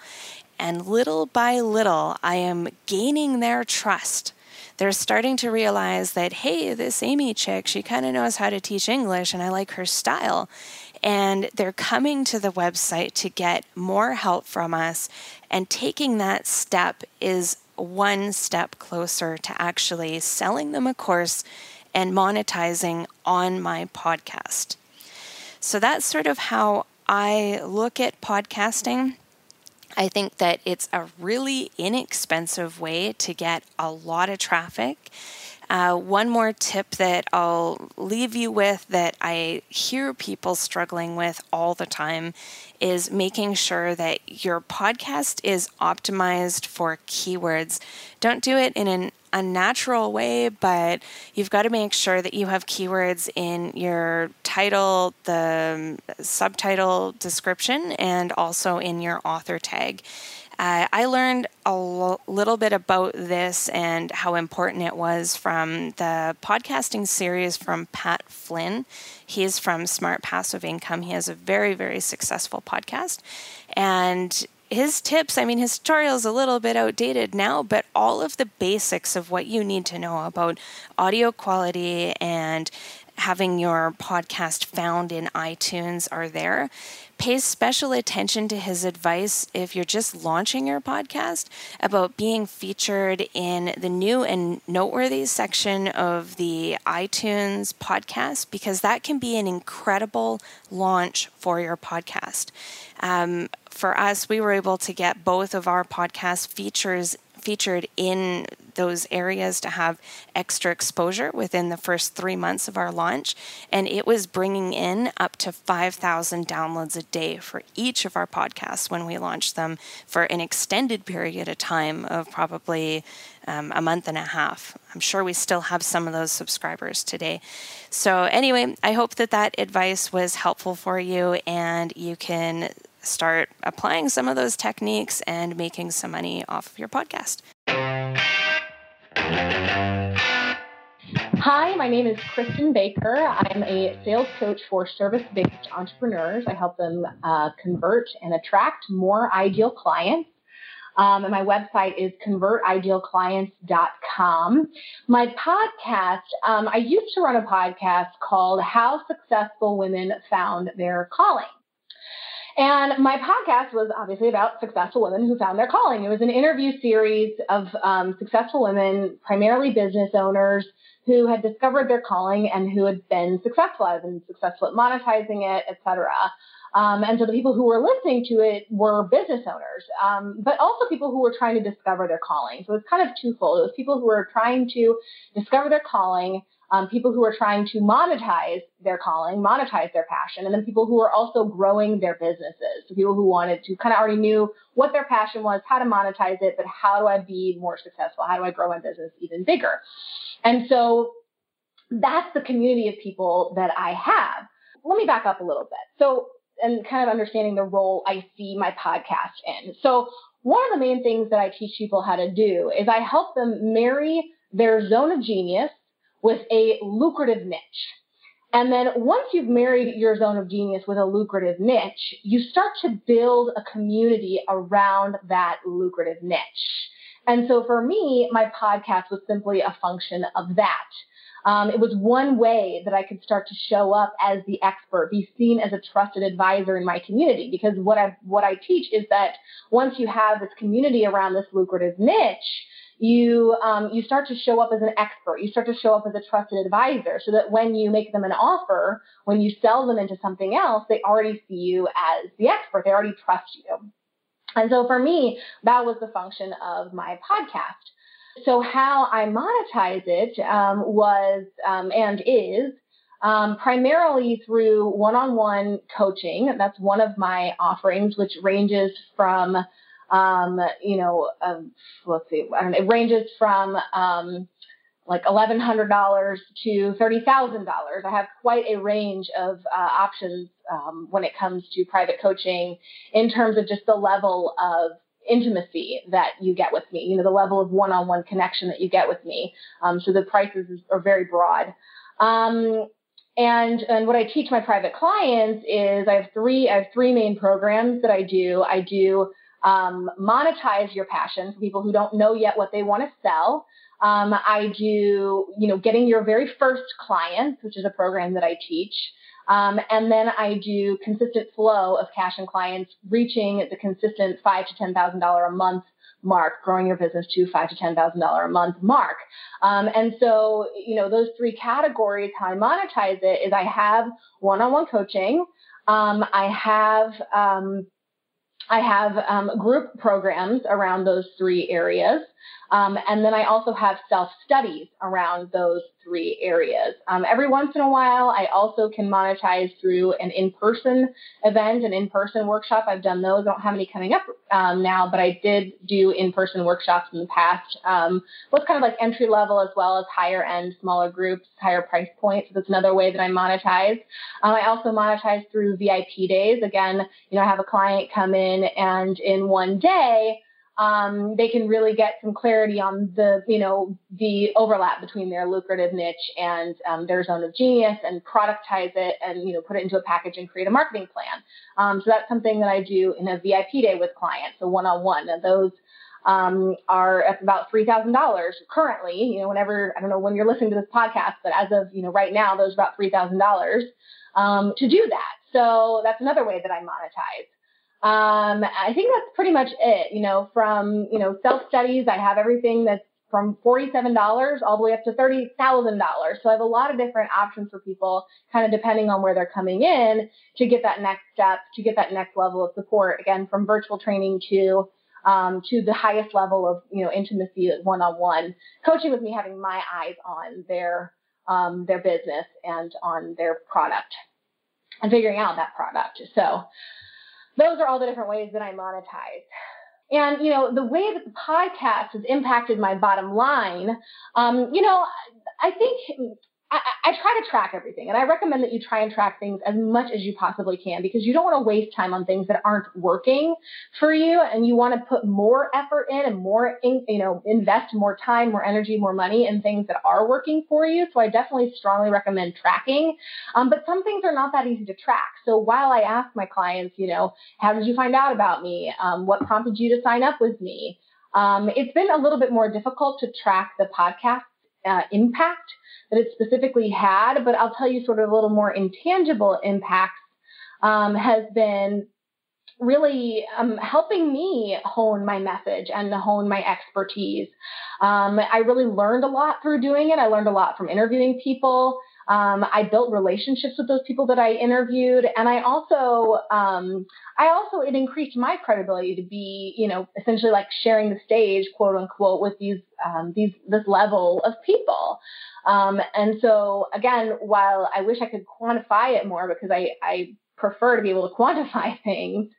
And little by little, I am gaining their trust. They're starting to realize that, hey, this Amy chick, she kind of knows how to teach English, and I like her style. And they're coming to the website to get more help from us. And taking that step is one step closer to actually selling them a course and monetizing on my podcast. So that's sort of how I look at podcasting. I think that it's a really inexpensive way to get a lot of traffic. One more tip that I'll leave you with that I hear people struggling with all the time is making sure that your podcast is optimized for keywords. Don't do it in an unnatural way, but you've got to make sure that you have keywords in your title, the subtitle description, and also in your author tag. I learned a little bit about this and how important it was from the podcasting series from Pat Flynn. He is from Smart Passive Income. He has a very, very successful podcast. And his tips, I mean, his tutorial is a little bit outdated now, but all of the basics of what you need to know about audio quality and having your podcast found in iTunes are there. Pay special attention to his advice if you're just launching your podcast about being featured in the new and noteworthy section of the iTunes podcast, because that can be an incredible launch for your podcast. For us, we were able to get both of our podcast features featured in those areas to have extra exposure within the first 3 months of our launch. And it was bringing in up to 5,000 downloads a day for each of our podcasts when we launched them for an extended period of time of probably a month and a half. I'm sure we still have some of those subscribers today. So anyway, I hope that that advice was helpful for you and you can start applying some of those techniques and making some money off of your podcast. Hi, my name is Kristen Baker. I'm a sales coach for service-based entrepreneurs. I help them convert and attract more ideal clients. And my website is ConvertIdealClients.com. My podcast, I used to run a podcast called How Successful Women Found Their Calling. And my podcast was obviously about successful women who found their calling. It was an interview series of successful women, primarily business owners, who had discovered their calling and who had been successful at it and successful at monetizing it, et cetera. And so the people who were listening to it were business owners, but also people who were trying to discover their calling. So it's kind of twofold. It was people who were trying to discover their calling, people who were trying to monetize their calling, monetize their passion, and then people who were also growing their businesses. So people who wanted to kind of already knew what their passion was, how to monetize it, but how do I be more successful? How do I grow my business even bigger? And so that's the community of people that I have. Let me back up a little bit. So, and kind of understanding the role I see my podcast in. So one of the main things that I teach people how to do is I help them marry their zone of genius with a lucrative niche. And then once you've married your zone of genius with a lucrative niche, you start to build a community around that lucrative niche. And so for me, my podcast was simply a function of that. It was one way that I could start to show up as the expert, be seen as a trusted advisor in my community, because what I teach is that once you have this community around this lucrative niche, you start to show up as an expert. You start to show up as a trusted advisor so that when you make them an offer, when you sell them into something else, they already see you as the expert. They already trust you. And so for me, that was the function of my podcast. So how I monetize it was and is primarily through one-on-one coaching. That's one of my offerings, which ranges from, it ranges from like $1,100 to $30,000. I have quite a range of options when it comes to private coaching in terms of just the level of intimacy that you get with me, the level of one-on-one connection that you get with me. So the prices are very broad. And what I teach my private clients is I have three main programs that I do. I do monetize your passion for people who don't know yet what they want to sell. I do, getting your very first clients, which is a program that I teach. And then I do consistent flow of cash and clients, reaching the consistent $5,000 to $10,000 a month mark, growing your business to $5,000 to $10,000 a month mark. And so, those three categories, how I monetize it is I have one-on-one coaching. I have group programs around those three areas. And then I also have self-studies around those three areas. Every once in a while, I also can monetize through an in-person event, an in-person workshop. I've done those. I don't have any coming up now, but I did do in-person workshops in the past. Well, it's kind of like entry level as well as higher end, smaller groups, higher price points. So that's another way that I monetize. I also monetize through VIP days. Again, I have a client come in and in one day, they can really get some clarity on the overlap between their lucrative niche and their zone of genius and productize it and, put it into a package and create a marketing plan. So that's something that I do in a VIP day with clients, so one-on-one. And those are about $3,000 currently, I don't know when you're listening to this podcast, but as of, right now, those are about $3,000 to do that. So that's another way that I monetize. I think that's pretty much it, from, self-studies, I have everything that's from $47 all the way up to $30,000. So I have a lot of different options for people, kind of depending on where they're coming in to get that next step, to get that next level of support, again, from virtual training to to the highest level of, intimacy, one-on-one coaching with me, having my eyes on their business and on their product and figuring out that product. So those are all the different ways that I monetize. And, the way that the podcast has impacted my bottom line, I think I try to track everything, and I recommend that you try and track things as much as you possibly can, because you don't want to waste time on things that aren't working for you, and you want to put more effort in and invest more time, more energy, more money in things that are working for you. So I definitely strongly recommend tracking. But some things are not that easy to track. So while I ask my clients, how did you find out about me? What prompted you to sign up with me? It's been a little bit more difficult to track the podcast impact that it specifically had, but I'll tell you sort of a little more intangible impacts has been really helping me hone my message and hone my expertise. I really learned a lot through doing it. I learned a lot from interviewing people. I built relationships with those people that I interviewed, and I also it increased my credibility to be, essentially like sharing the stage, quote unquote, with this level of people. And so again, while I wish I could quantify it more, because I prefer to be able to quantify things,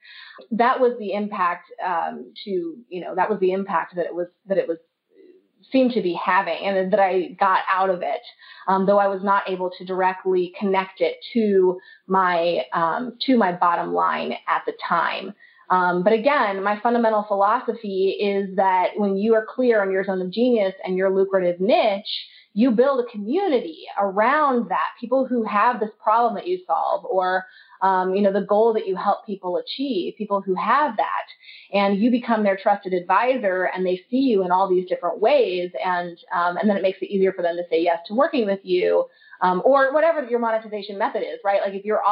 that was the impact. That was the impact that it seemed to be having, and that I got out of it, though I was not able to directly connect it to my bottom line at the time. But again, my fundamental philosophy is that when you are clear on your zone of genius and your lucrative niche, you build a community around that, people who have this problem that you solve, or the goal that you help people achieve, people who have that, and you become their trusted advisor, and they see you in all these different ways, and then it makes it easier for them to say yes to working with you, or whatever your monetization method is, right? Like if you're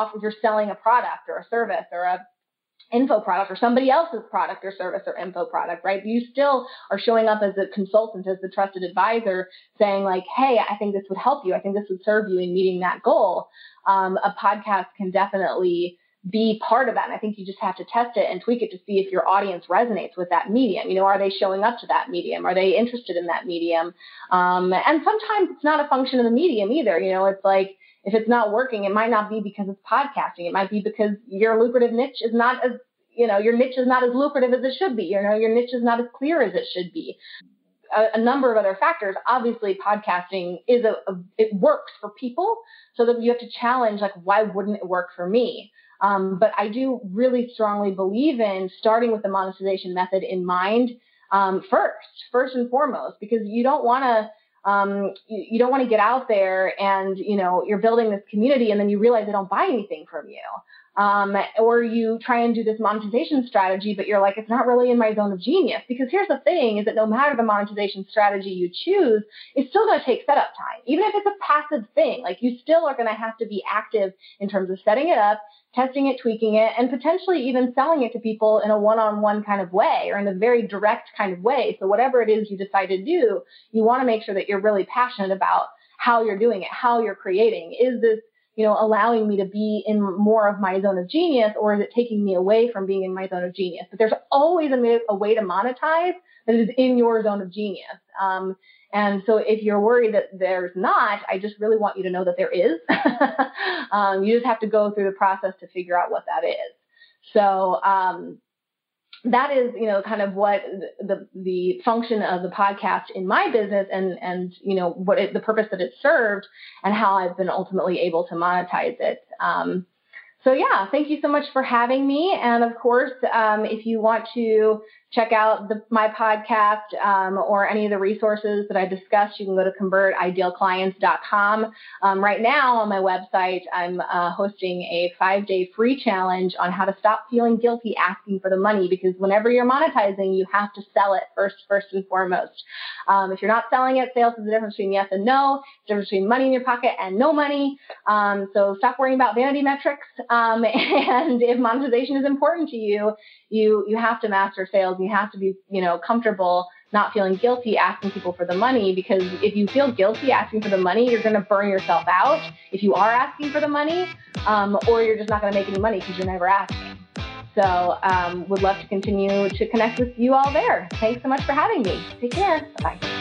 selling a product or a service or a info product, or somebody else's product or service or info product, right? You still are showing up as a consultant, as the trusted advisor, saying like, hey, I think this would help you. I think this would serve you in meeting that goal. A podcast can definitely be part of that. And I think you just have to test it and tweak it to see if your audience resonates with that medium. Are they showing up to that medium? Are they interested in that medium? And sometimes it's not a function of the medium either. It's like, if it's not working, it might not be because it's podcasting. It might be because your lucrative niche is not as, your niche is not as lucrative as it should be. Your niche is not as clear as it should be. A number of other factors. Obviously, podcasting is it works for people. So that you have to challenge, like, why wouldn't it work for me? But I do really strongly believe in starting with the monetization method in mind, first and foremost, because you don't want to, you don't want to get out there and, you're building this community and then you realize they don't buy anything from you. Or you try and do this monetization strategy, but you're like, it's not really in my zone of genius. Because here's the thing, is that no matter the monetization strategy you choose, it's still going to take setup time. Even if it's a passive thing, like you still are going to have to be active in terms of setting it up, testing it, tweaking it, and potentially even selling it to people in a one-on-one kind of way, or in a very direct kind of way. So whatever it is you decide to do, you want to make sure that you're really passionate about how you're doing it, how you're creating. Is this, allowing me to be in more of my zone of genius, or is it taking me away from being in my zone of genius? But there's always a way to monetize that is in your zone of genius. And so if you're worried that there's not, I just really want you to know that there is. You just have to go through the process to figure out what that is. So that is, kind of what the function of the podcast in my business, and the purpose that it served, and how I've been ultimately able to monetize it. So yeah, thank you so much for having me. And of course, if you want to check out my podcast or any of the resources that I discussed, you can go to ConvertIdealClients.com. Right now on my website, I'm hosting a 5-day free challenge on how to stop feeling guilty asking for the money, because whenever you're monetizing, you have to sell it first and foremost. If you're not selling it, sales is the difference between yes and no, the difference between money in your pocket and no money. So stop worrying about vanity metrics. And if monetization is important to you, you have to master sales. You have to be, comfortable not feeling guilty asking people for the money, because if you feel guilty asking for the money, you're going to burn yourself out if you are asking for the money, or you're just not going to make any money because you're never asking. So would love to continue to connect with you all there. Thanks so much for having me. Take care. Bye.